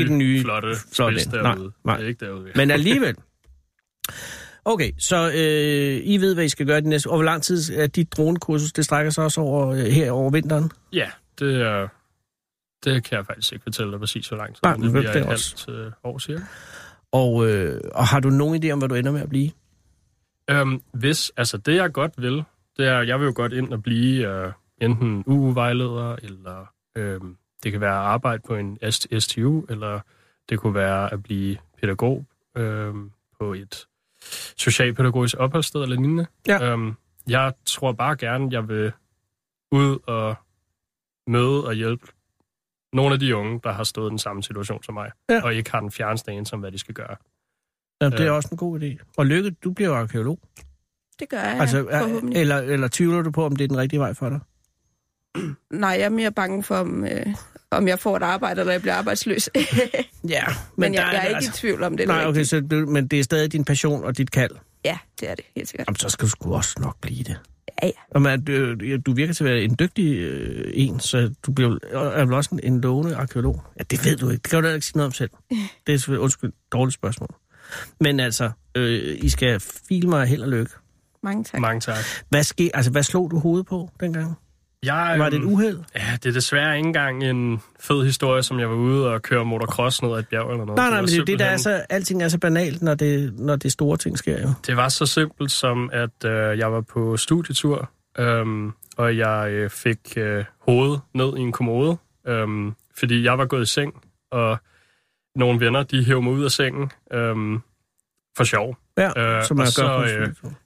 i den nye flotte spids derude. Nej. Det er ikke derude. Men alligevel. Okay, så I ved, hvad I skal gøre det næste. Og hvor lang tid er dit dronekursus, det strækker sig også over, her over vinteren? Ja, det kan jeg faktisk ikke fortælle dig præcis, hvor lang tid. Nej, det bliver et halvt år, cirka. Og har du nogen idé om, hvad du ender med at blive? Hvis, altså det jeg godt vil, det er, jeg vil jo godt ind og blive enten UU-vejleder, eller det kan være at arbejde på en STU, eller det kunne være at blive pædagog på et socialpædagogisk opholdssted eller lignende. Ja. Jeg tror bare gerne, jeg vil ud og møde og hjælpe nogle af de unge, der har stået i den samme situation som mig, og ikke har den fjerneste anelse om, hvad de skal gøre. Ja, det er også en god idé. Og Lykke, du bliver arkeolog. Det gør jeg, altså, forhåbentlig. Eller tvivler du på, om det er den rigtige vej for dig? Nej, jeg er mere bange for, om jeg får et arbejde, eller jeg bliver arbejdsløs. Ja, men jeg er ikke i tvivl om det. Nej, okay, men det er stadig din passion og dit kald? Ja, det er det, helt sikkert. Jamen, så skal du sgu også nok blive det. Ja. Og man, du virker til at være en dygtig en, så du bliver, er vel også en lovende arkeolog? Ja, det ved du ikke. Det kan du da ikke sige noget om selv. Det er selvfølgelig et dårligt spørgsmål. Men altså, I skal filme mig held og lykke. Mange tak. Hvad slog du hovedet på dengang? Var det et uheld? Ja, det er desværre ikke engang en fed historie, som jeg var ude og køre motocross ned ad et bjerg eller noget. Nej, men det er det, der er så, alting er så banalt, når det store ting sker jo. Det var så simpelt som, at jeg var på studietur, og jeg fik hovedet ned i en kommode, fordi jeg var gået i seng, og nogle venner, de hævde mig ud af sengen for sjov. Ja, og så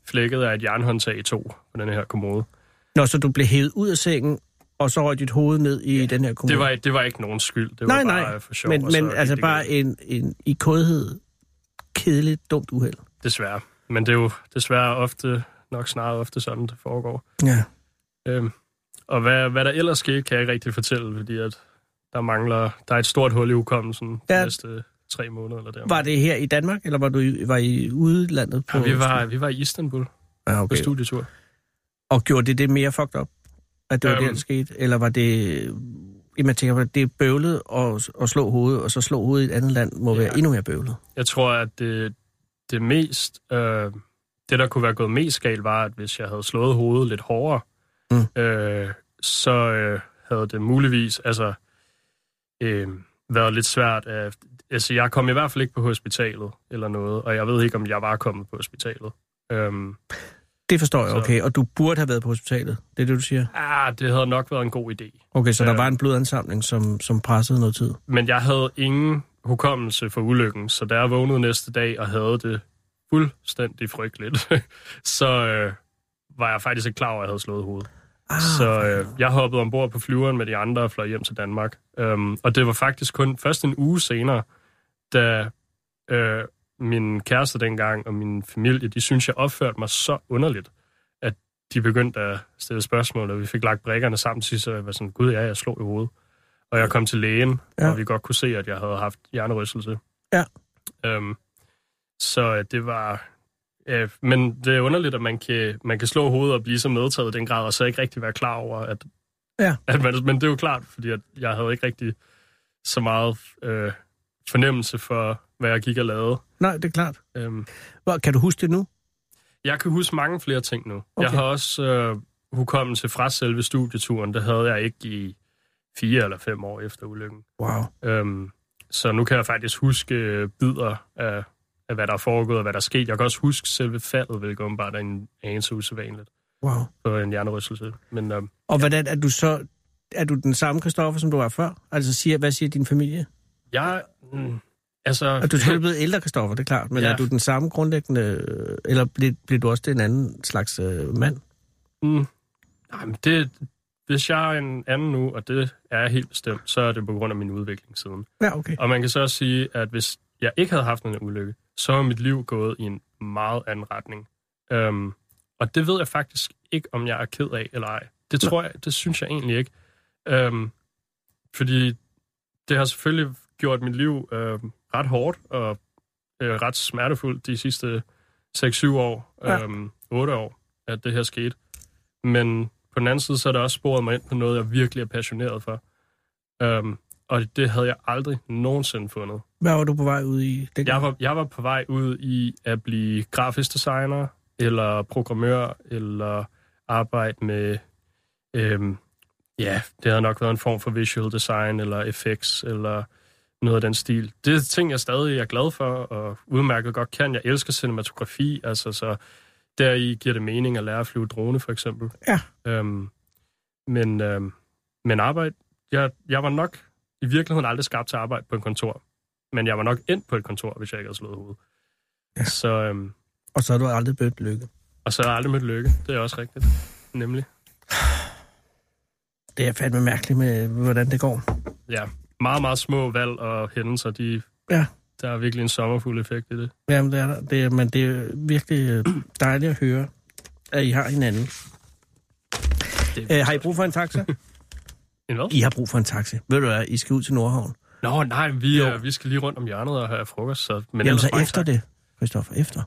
flækkede jeg et jernhåndtag i 2 på den her kommode. Nå, så du blev hævet ud af sengen, og så røg dit hoved ned i den her kommode? Det var ikke nogen skyld. Det var bare for sjov. Men altså bare en i kodhed, kedeligt, dumt uheld. Desværre. Men det er jo desværre snarere ofte sådan, det foregår. Ja. Og hvad der ellers skete, kan jeg ikke rigtig fortælle, fordi at der er et stort hul i hukommelsen de næste 3 måneder eller der. Var det her i Danmark, eller var I udlandet på? Ja, vi var i Istanbul på studietur. Og gjorde det mere fucked up, at det var det, der skete? Eller var det... Jeg tænker, det er bøvlet at slå hovedet, og så slå hovedet i et andet land må være endnu mere bøvlet. Jeg tror, at det mest... det, der kunne være gået mest galt, var, at hvis jeg havde slået hovedet lidt hårdere, så havde det muligvis været lidt svært at... Altså, jeg kom i hvert fald ikke på hospitalet eller noget, og jeg ved ikke, om jeg var kommet på hospitalet. Det forstår jeg, okay. Og du burde have været på hospitalet, det er det, du siger? Ja, det havde nok været en god idé. Okay, så der var en blodansamling, som pressede noget tid? Men jeg havde ingen hukommelse for ulykken, så da jeg vågnede næste dag og havde det fuldstændig frygteligt, så var jeg faktisk ikke klar over, at jeg havde slået hovedet. Så jeg hoppede ombord på flyveren med de andre og fløj hjem til Danmark. Og det var faktisk kun først en uge senere, da min kæreste dengang og min familie, de synes, jeg opførte mig så underligt, at de begyndte at stille spørgsmål, og vi fik lagt brækkerne sammen til, så jeg var sådan, gud ja, jeg slog i hovedet. Og jeg kom til lægen, og vi godt kunne se, at jeg havde haft hjernerystelse. Ja. Så det var... Men det er underligt, at man kan slå hovedet og blive så medtaget i den grad, og så ikke rigtig være klar over, at... Ja. Men det er jo klart, fordi at jeg havde ikke rigtig så meget fornemmelse for, hvad jeg gik og lavede. Nej, det er klart. Kan du huske det nu? Jeg kan huske mange flere ting nu. Okay. Jeg har også hukommelse fra selve studieturen. Det havde jeg ikke i 4 eller 5 år efter ulykken. Wow. Så nu kan jeg faktisk huske bidder af hvad der er foregået og hvad der er sket. Jeg kan også huske selve faldet, hvilket umiddelbart er en anelse usædvanligt. Wow. På en hjernerystelse. Men, og hvordan er du så? Er du den samme Christoffer, som du var før? Altså, hvad siger din familie? Jeg... Og du er selvfølgelig blevet ældre, Christoffer, det er klart, men er du den samme grundlæggende, eller bliver du også en anden slags mand? Nej, men hvis jeg er en anden nu, og det er jeg helt bestemt, så er det på grund af min udvikling siden. Ja, okay. Og man kan så også sige, at hvis jeg ikke havde haft en ulykke, så var mit liv gået i en meget anden retning. Og det ved jeg faktisk ikke, om jeg er ked af eller ej. Det tror jeg, det synes jeg egentlig ikke. Fordi det har selvfølgelig gjort mit liv ret hårdt og ret smertefuldt de sidste 6-7 år, 8 år, at det her skete. Men på den anden side, så er det også sporet mig ind på noget, jeg virkelig er passioneret for. Og det havde jeg aldrig nogensinde fundet. Hvad var du på vej ud i? Jeg var på vej ud i at blive grafisk designer, eller programmør, eller arbejde med... det havde nok været en form for visual design, eller FX, eller... noget af den stil. Det er ting, jeg stadig er glad for, og udmærket godt kan. Jeg elsker cinematografi, altså så deri giver det mening at lære at flyve drone, for eksempel. Ja. Men arbejde... Jeg var nok i virkeligheden aldrig skabt til arbejde på en kontor, men jeg var nok ind på et kontor, hvis jeg ikke havde slået hovedet. Ja. Så, og så har du aldrig mødt lykke. Og så har jeg aldrig mødt lykke. Det er også rigtigt. Nemlig. Det er fandme mærkeligt med, hvordan det går. Ja. Meget, meget små valg og hændelser, der er virkelig en sommerfuld effekt i det. Jamen, det er der. Men det er virkelig dejligt at høre, at I har hinanden. Har I brug for en taxa? En hvad? I har brug for en taxa. Ved du hvad, I skal ud til Nordhavn. Nå, nej, vi skal lige rundt om hjørnet og have frokost. Så, men jamen, så efter det, Christoffer, efter.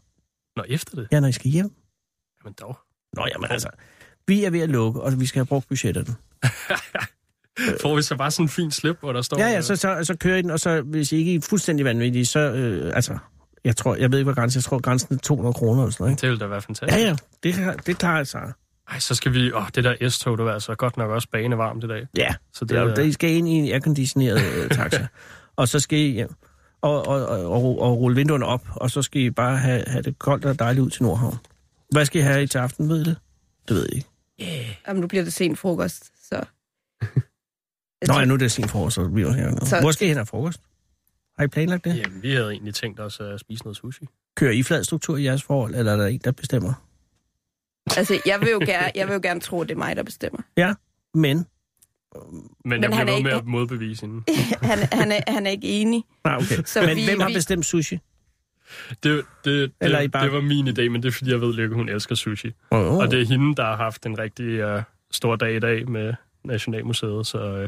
Nå, efter det? Ja, når I skal hjem. Jamen dog. Nå, jamen altså. Vi er ved at lukke, og vi skal have brugt budgetterne. Får vi så bare sådan en fin slip, hvor der står... Ja, så kører I den, og så hvis I ikke er fuldstændig vanvittige, så... jeg ved ikke, hvad grænsen... Jeg tror, grænsen er 200 kroner eller sådan noget, ikke? Det ville da være fantastisk. Ja, det klarer jeg sig. Ej, så skal vi... det der S-tog, det var altså godt nok også banevarmt i dag. Ja, så det I skal ind i en airconditioneret taxa. Og så skal I hjem og rulle vinduerne op, og så skal I bare have det koldt og dejligt ud til Nordhavn. Hvad skal I have i til aften, ved I det? Det ved I ikke. Yeah. Jamen, nu bliver det sent frokost, så... Nå, nu er det sent frokost, så vi er her. Hvor skal I hen af frokost? Har I planlagt det? Jamen, vi havde egentlig tænkt os at spise noget sushi. Kører I flad struktur i jeres forhold, eller er der en, der bestemmer? Altså, jeg vil jo gerne tro, at det er mig, der bestemmer. Ja, men... Men jeg bliver noget med at modbevise hende. han er ikke enig. Nej, okay. Så men hvem har bestemt sushi? Det var min idé, men det er, fordi jeg ved, Lykke, hun elsker sushi. Og det er hende, der har haft en rigtig stor dag i dag med Nationalmuseet, så...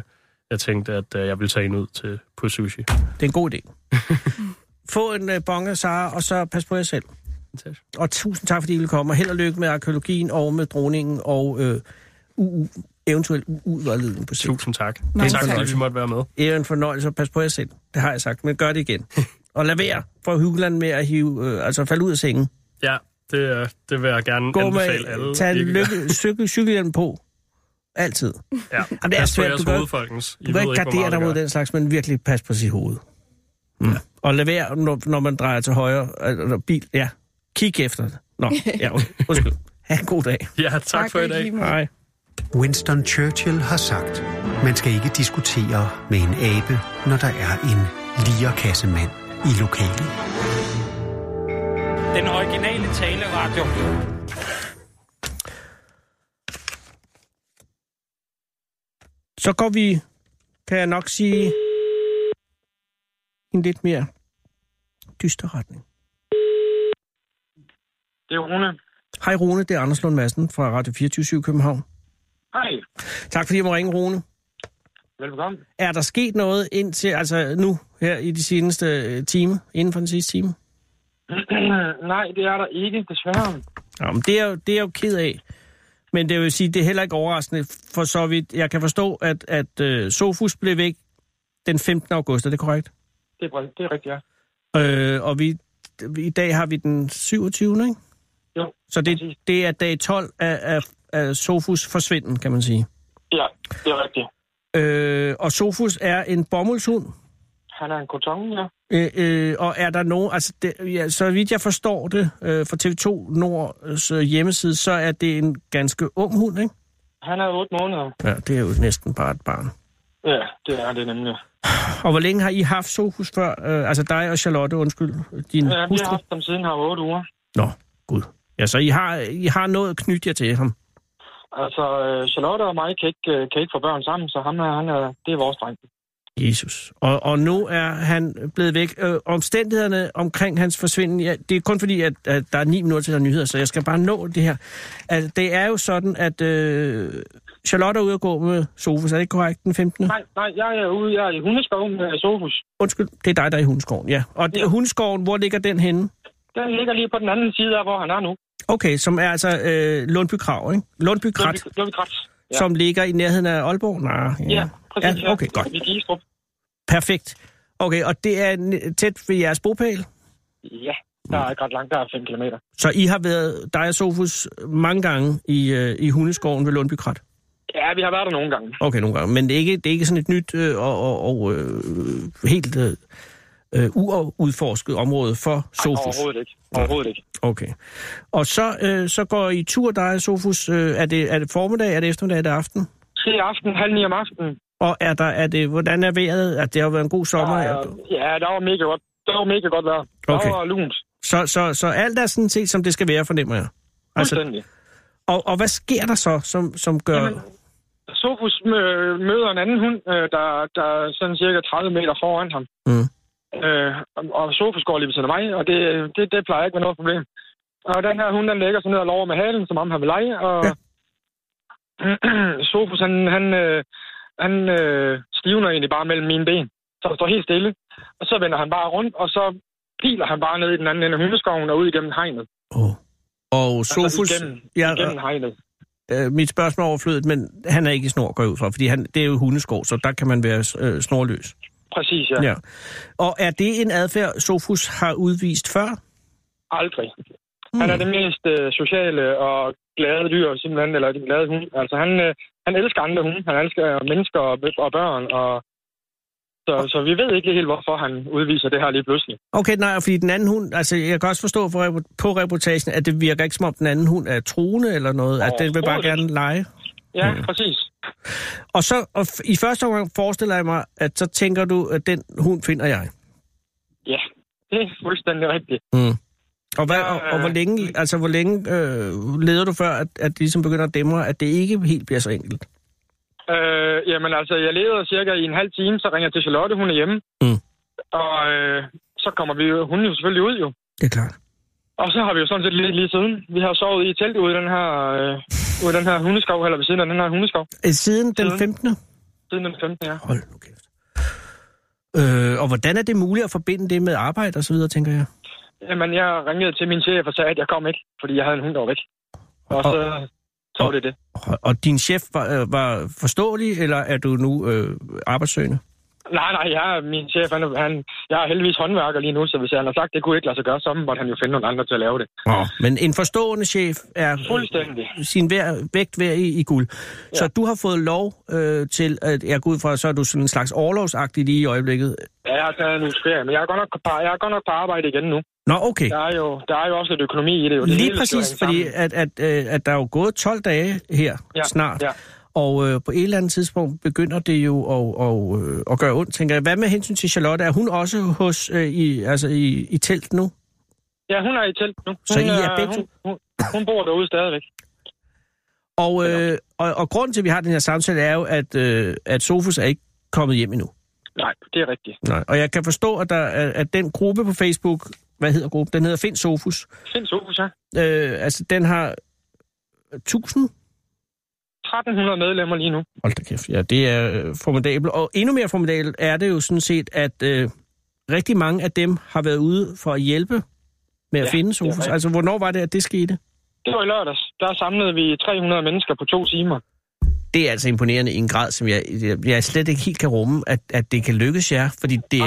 Jeg tænkte, at jeg ville tage en ud på sushi. Det er en god idé. Få en bonge, Sara, og så pas på jer selv. Og tusind tak, fordi I ville komme. Og held og lykke med arkeologien og med droningen og eventuelt udvejledningen på sigt. Tusind tak. Mange tak, fordi vi måtte være med. Det er en fornøjelse, og pas på jer selv. Det har jeg sagt, men gør det igen. Og lad være fra Hyggeland med at falde ud af sengen. Ja, det vil jeg gerne anbefale alle. Tag cykelhjelm på. Altid. Ja, jamen, det er svært. Du kan ikke gardere dig mod den slags, men virkelig pas på sit hoved. Mm. Ja. Og lad være, når man drejer til højre bil. Ja, kig efter det. Nå, ja, undskyld. Ha' en god dag. Ja, tak for i dag. Hej. Winston Churchill har sagt, man skal ikke diskutere med en abe, når der er en lierkassemand i lokalet. Den originale taleradio. Så går vi, kan jeg nok sige, en lidt mere dyster retning. Det er Rune. Hej Rune, det er Anders Lund Madsen fra Radio 24/7 København. Hej. Tak fordi jeg må ringe, Rune. Velbekomme. Er der sket noget indtil, altså nu, her i de seneste time, inden for den sidste time? Nej, det er der ikke, desværre. Jamen, det er jo ked af. Men det vil sige, det er heller ikke overraskende, for så vidt jeg kan forstå, at Sofus blev væk den 15. august, er det korrekt? Det er rigtigt, ja. Og i dag har vi den 27. ikke? Jo. Så det er dag 12 af Sofus forsvinden, kan man sige. Ja, det er rigtigt. Og Sofus er en bomuldshund. Han er en koton, ja. Og er der nogen, altså ja, så vidt jeg forstår det fra TV2 Nords hjemmeside, så er det en ganske ung hund, ikke? Han er 8 måneder. Ja, det er jo næsten bare et barn. Ja, det er det nemlig. Og hvor længe har I haft Sofus før? Altså dig og Charlotte, undskyld. Ja, vi har haft dem siden her 8 uger. Nå, gud. Ja, så I har noget at knytte jer til ham? Altså, Charlotte og mig kan ikke få børn sammen, så han er, det er vores dreng. Jesus. Og nu er han blevet væk. Omstændighederne omkring hans forsvinden, ja, det er kun fordi, at der er 9 minutter til der nyheder, så jeg skal bare nå det her. Altså, det er jo sådan, at Charlotte er ude at gå med Sofus, er det ikke korrekt den 15. Nej, jeg er i Hundeskoven med Sofus. Undskyld, det er dig, der er i Hundeskoven, ja. Og ja. Hundeskoven, hvor ligger den henne? Den ligger lige på den anden side af, hvor han er nu. Okay, som er altså Lundby Krat, ikke? Lundby Krat. Lundby Krat, ja. Som ligger i nærheden af Aalborg? Nej, ja. Ja, præcis. Ja, okay, ja. Godt. Perfekt. Okay, og det er tæt ved jeres bopæl? Ja, der er ikke ret langt, der er 5 kilometer. Så I har været, dig og Sofus, mange gange i Hundeskoven ved Lundby Krat? Ja, vi har været der nogle gange. Okay, nogle gange. Men det er ikke sådan et nyt helt... uudforsket område for Sofus? Overhovedet ikke. Okay. Og så går I tur, dig, Sofus. Er det formiddag, er det eftermiddag, er det aften? Det er aften, 8:30 om aftenen. Og hvordan er vejret? At det har været en god sommer? Ja, der var mega godt. Der var mega godt vejr. Okay. Der var lunt. Så alt er sådan set, som det skal være, fornemmer jeg? Altså, og hvad sker der så, som gør... Jamen, Sofus møder en anden hund, der er sådan cirka 30 meter foran ham. Mm. Og Sofus går lige ved siden af mig, og det plejer ikke at være noget problem. Og den her hund, den lægger sig ned og lover med halen, som om han vil lege, og ja. Sofus, han stivner egentlig bare mellem mine ben, så han står helt stille, og så vender han bare rundt, og så piler han bare ned i den anden ende af hundeskoven og ud igennem hegnet. Oh. Og Sofus... Altså igennem hegnet. Mit spørgsmål er overflødet, men han er ikke i snor, går jeg ud fra, fordi det er jo hundeskov, så der kan man være snorløs. Præcis, ja. Og er det en adfærd, Sofus har udvist før? Aldrig. Han er det mest sociale og glade dyr, simpelthen, eller den glade hund. Altså, han elsker andre hunde. Han elsker mennesker og børn. Og... Så vi ved ikke helt, hvorfor han udviser det her lige pludselig. Okay, nej, fordi den anden hund... Altså, jeg kan også forstå på reportagen, at det virker ikke, som om den anden hund er truende eller noget. At den vil bare gerne lege. Ja, præcis. Og så i første omgang forestiller jeg mig, at så tænker du, at den hund finder jeg. Ja, det er fuldstændig rigtigt. Mm. Og hvor længe leder du før, at det ligesom begynder at dæmre, at det ikke helt bliver så enkelt? Jamen altså, jeg leder cirka i en halv time, så ringer jeg til Charlotte, hun er hjemme. Mm. Og så kommer vi jo, hun er jo selvfølgelig ud jo. Det er klart. Og så har vi jo sådan set lidt lige siden. Vi har sovet i telt ude i den her hundeskov, eller ved siden af den her hundeskov. Siden den 15. Siden den 15, ja. Hold nu kæft. Og hvordan er det muligt at forbinde det med arbejde og så videre, tænker jeg? Jamen, jeg ringede til min chef og sagde, at jeg kom ikke, fordi jeg havde en hund, der var væk. Og så tog det. Og din chef var forståelig, eller er du nu arbejdssøgende? Nej, min chef, jeg er heldigvis håndværker lige nu, så hvis han har sagt, det kunne ikke lade sig gøre, så måtte han jo finde nogle andre til at lave det. Oh, men en forstående chef er sin vægt værd i guld. Ja. Så du har fået lov til, at jeg går ud fra, så er du sådan en slags orlovsagtig lige i øjeblikket? Ja, jeg har taget en uges ferie, men jeg er godt nok på arbejde igen nu. Nå, okay. Der er jo også lidt økonomi i det. Jo. Det lige præcis, fordi at der er jo gået 12 dage her snart, og på et eller andet tidspunkt begynder det jo at gøre ondt, tænker jeg. Hvad med hensyn til Charlotte? Er hun også i telt nu? Ja, hun er i telt nu. Så I er begge? Hun bor derude stadigvæk. Og grunden til, at vi har den her samtale, er jo, at Sofus er ikke kommet hjem endnu. Nej, det er rigtigt. Nej. Og jeg kan forstå, at at den gruppe på Facebook, hvad hedder gruppen? Den hedder Find Sofus. Find Sofus, ja. Den har 1.300 medlemmer lige nu. Hold da kæft, ja, det er formidabelt. Og endnu mere formidabelt er det jo sådan set, at rigtig mange af dem har været ude for at hjælpe med at finde Sofus. Altså, hvornår var det, at det skete? Det var i lørdags. Der samlede vi 300 mennesker på 2 timer. Det er altså imponerende i en grad, som jeg slet ikke helt kan rumme, at det kan lykkes jer, fordi det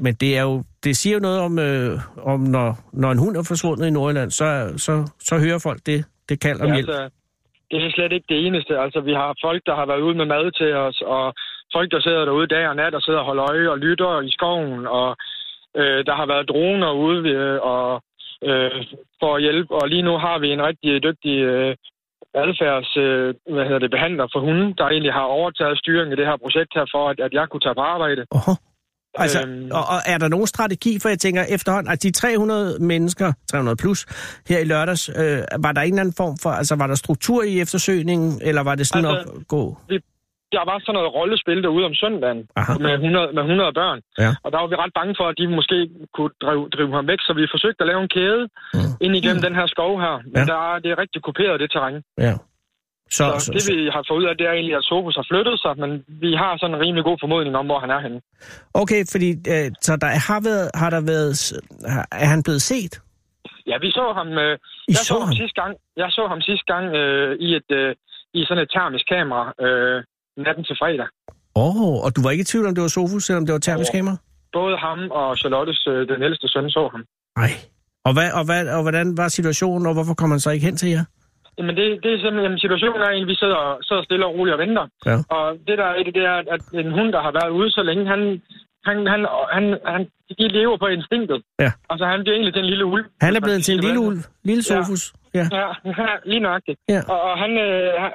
men det er jo, det siger jo noget om, om når en hund er forsvundet i Nordjylland, så hører folk det kalder om hjælp. Altså, det er slet ikke det eneste. Altså, vi har folk, der har været ude med mad til os, og folk, der sidder derude dag og nat og sidder og holder øje og lytter i skoven, og der har været droner ude og for at hjælpe, og lige nu har vi en rigtig dygtig behandler for hunden, der egentlig har overtaget styringen i det her projekt her, for at jeg kunne tage på arbejde. Altså, og er der nogen strategi, for jeg tænker efterhånden, at de 300 mennesker, 300 plus, her i lørdags, var der en eller anden form for, altså var der struktur i eftersøgningen, eller var det sådan opgå? Der var sådan noget rollespil derude om søndagen med 100 børn, og der var vi ret bange for, at de måske kunne drive ham væk, så vi forsøgte at lave en kæde ind igennem den her skov her, men det er rigtig kuperet, det terræn. Ja. Så det vi har fået ud af, det er egentlig, at Sofus har flyttet sig, men vi har sådan en rimelig god formodning om, hvor han er henne. Okay, fordi så der er han blevet set? Ja, vi så ham. Jeg så ham sidste gang i sådan et termisk kamera. Natten til fredag. Og du var ikke i tvivl, om det var Sofus, selvom det var termisk kamera? Både ham og Charlottes, den ældste søn, så ham. Nej. Og hvordan var situationen, og hvorfor kom han så ikke hen til jer? Jamen, det er simpelthen, situationen er egentlig, vi sidder stille og roligt og venter. Ja. Og det der er det, er, at en hund, der har været ude så længe, han de lever på instinktet. Ja. Altså, han bliver egentlig den lille ulv. Han er blevet til en lille ulv. Lille Sofus. Ja, lige nøjagtigt. Ja. Og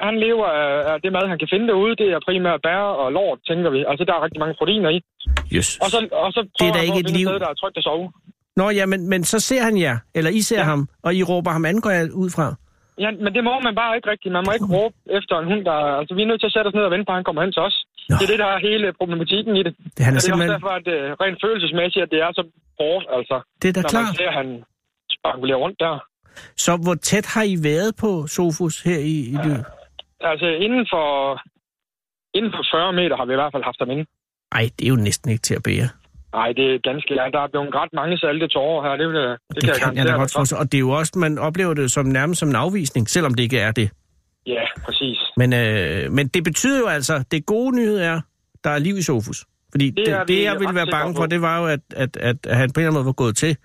han lever af det mad, han kan finde derude. Det er primært bær og lort, tænker vi. Altså, der er rigtig mange proteiner i. Yes. Og så det er da ikke et liv. Sted, der er trygt at sove. Nå ja, men så ser han jer, eller I ser ham, og I råber ham an, går jeg ud fra. Ja, men det må man bare ikke rigtigt. Man må ikke råbe efter en hund, der... Altså, vi er nødt til at sætte os ned og vente på, han kommer hen til os. Nå. Det er det, der er hele problematikken i det. Det er simpelthen... også derfor, at rent følelsesmæssigt, at det er så hårdt, altså. Det er da klart. Når man ser, han spankulerer rundt der. Så hvor tæt har I været på Sofus her i livet? Altså, inden for 40 meter har vi i hvert fald haft ham inde. Nej, det er jo næsten ikke til at bære. Nej, det er ganske... Ja, der er blevet ret mange salte tårer her. Det kan jeg godt forstå. Og det er jo også, man oplever det som nærmest som en afvisning, selvom det ikke er det. Ja, præcis. Men det betyder jo altså, det gode nyhed er, der er liv i Sofus. Fordi det jeg ville være bange for, det var jo, at han på en eller anden måde var gået til.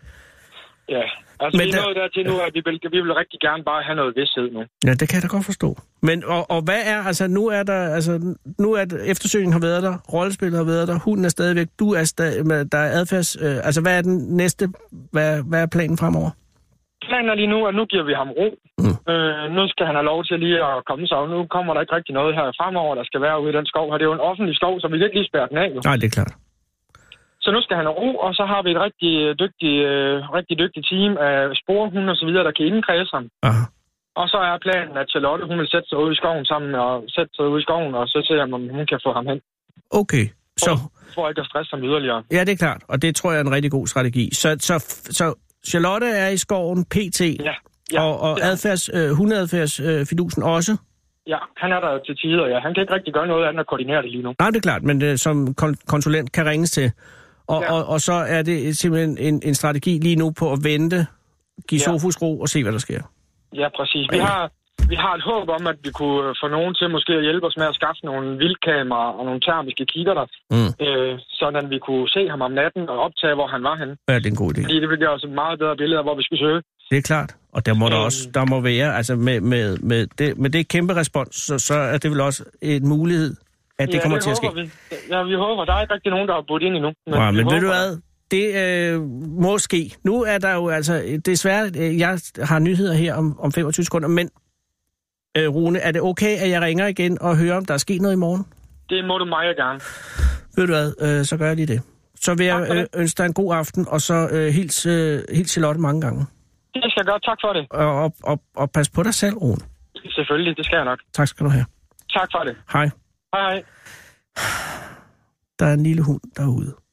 Ja, altså vi er nået dertil nu, at vi vil rigtig gerne bare have noget vidsthed nu. Ja, det kan jeg da godt forstå. Men, og hvad er, altså nu er der, eftersøgningen har været der, rollespillet har været der, hunden er stadigvæk, der er adfærds, altså hvad er den næste, hvad er planen fremover? Planen er lige nu, at nu giver vi ham ro. Nu skal han have lov til lige at komme sig, og nu kommer der ikke rigtig noget her fremover, der skal være ude i den skov her. Det er jo en offentlig skov, så vi kan ikke lige spærre den af. Nej, det er klart. Så nu skal han have ro, og så har vi et rigtig dygtigt team af sporhunde og så videre, der kan indkredse ham. Aha. Og så er planen, at Charlotte, hun vil sætte sig ud i skoven sammen og så ser jeg, om hun kan få ham hen. Okay, så... For ikke at stresse ham yderligere. Ja, det er klart, og det tror jeg er en rigtig god strategi. Så Charlotte er i skoven pt. Ja, og hundeadfærdsfidusen også? Ja, han er der til tider, ja. Han kan ikke rigtig gøre noget andet at koordinere det lige nu. Nej, det er klart, men som konsulent kan ringes til... Og så er det simpelthen en strategi lige nu på at vente, give Sofus ro og se, hvad der sker. Ja, præcis. Vi har et håb om, at vi kunne få nogen til måske at hjælpe os med at skaffe nogle vildkameraer og nogle termiske kikkerter, sådan vi kunne se ham om natten og optage, hvor han var henne. Ja, det er en god idé. Fordi det bliver også et meget bedre billede af, hvor vi skal søge. Det er klart, og der må være, altså med det kæmpe respons, så er det vel også en mulighed, at det kommer til at ske. Vi håber. Der er ikke rigtig nogen, der har budt ind endnu. Men ved du hvad? Det må ske. Nu er der jo altså, desværre, jeg har nyheder her om 25 sekunder, men Rune, er det okay, at jeg ringer igen og hører, om der er sket noget i morgen? Det må du meget gerne. Ved du hvad, så gør jeg lige det. Så vil jeg ønske dig en god aften, og så hils Charlotte mange gange. Det skal jeg gøre, tak for det. Og pas på dig selv, Rune. Selvfølgelig, det skal jeg nok. Tak skal du have. Tak for det. Hej. Hej. Der er en lille hund derude.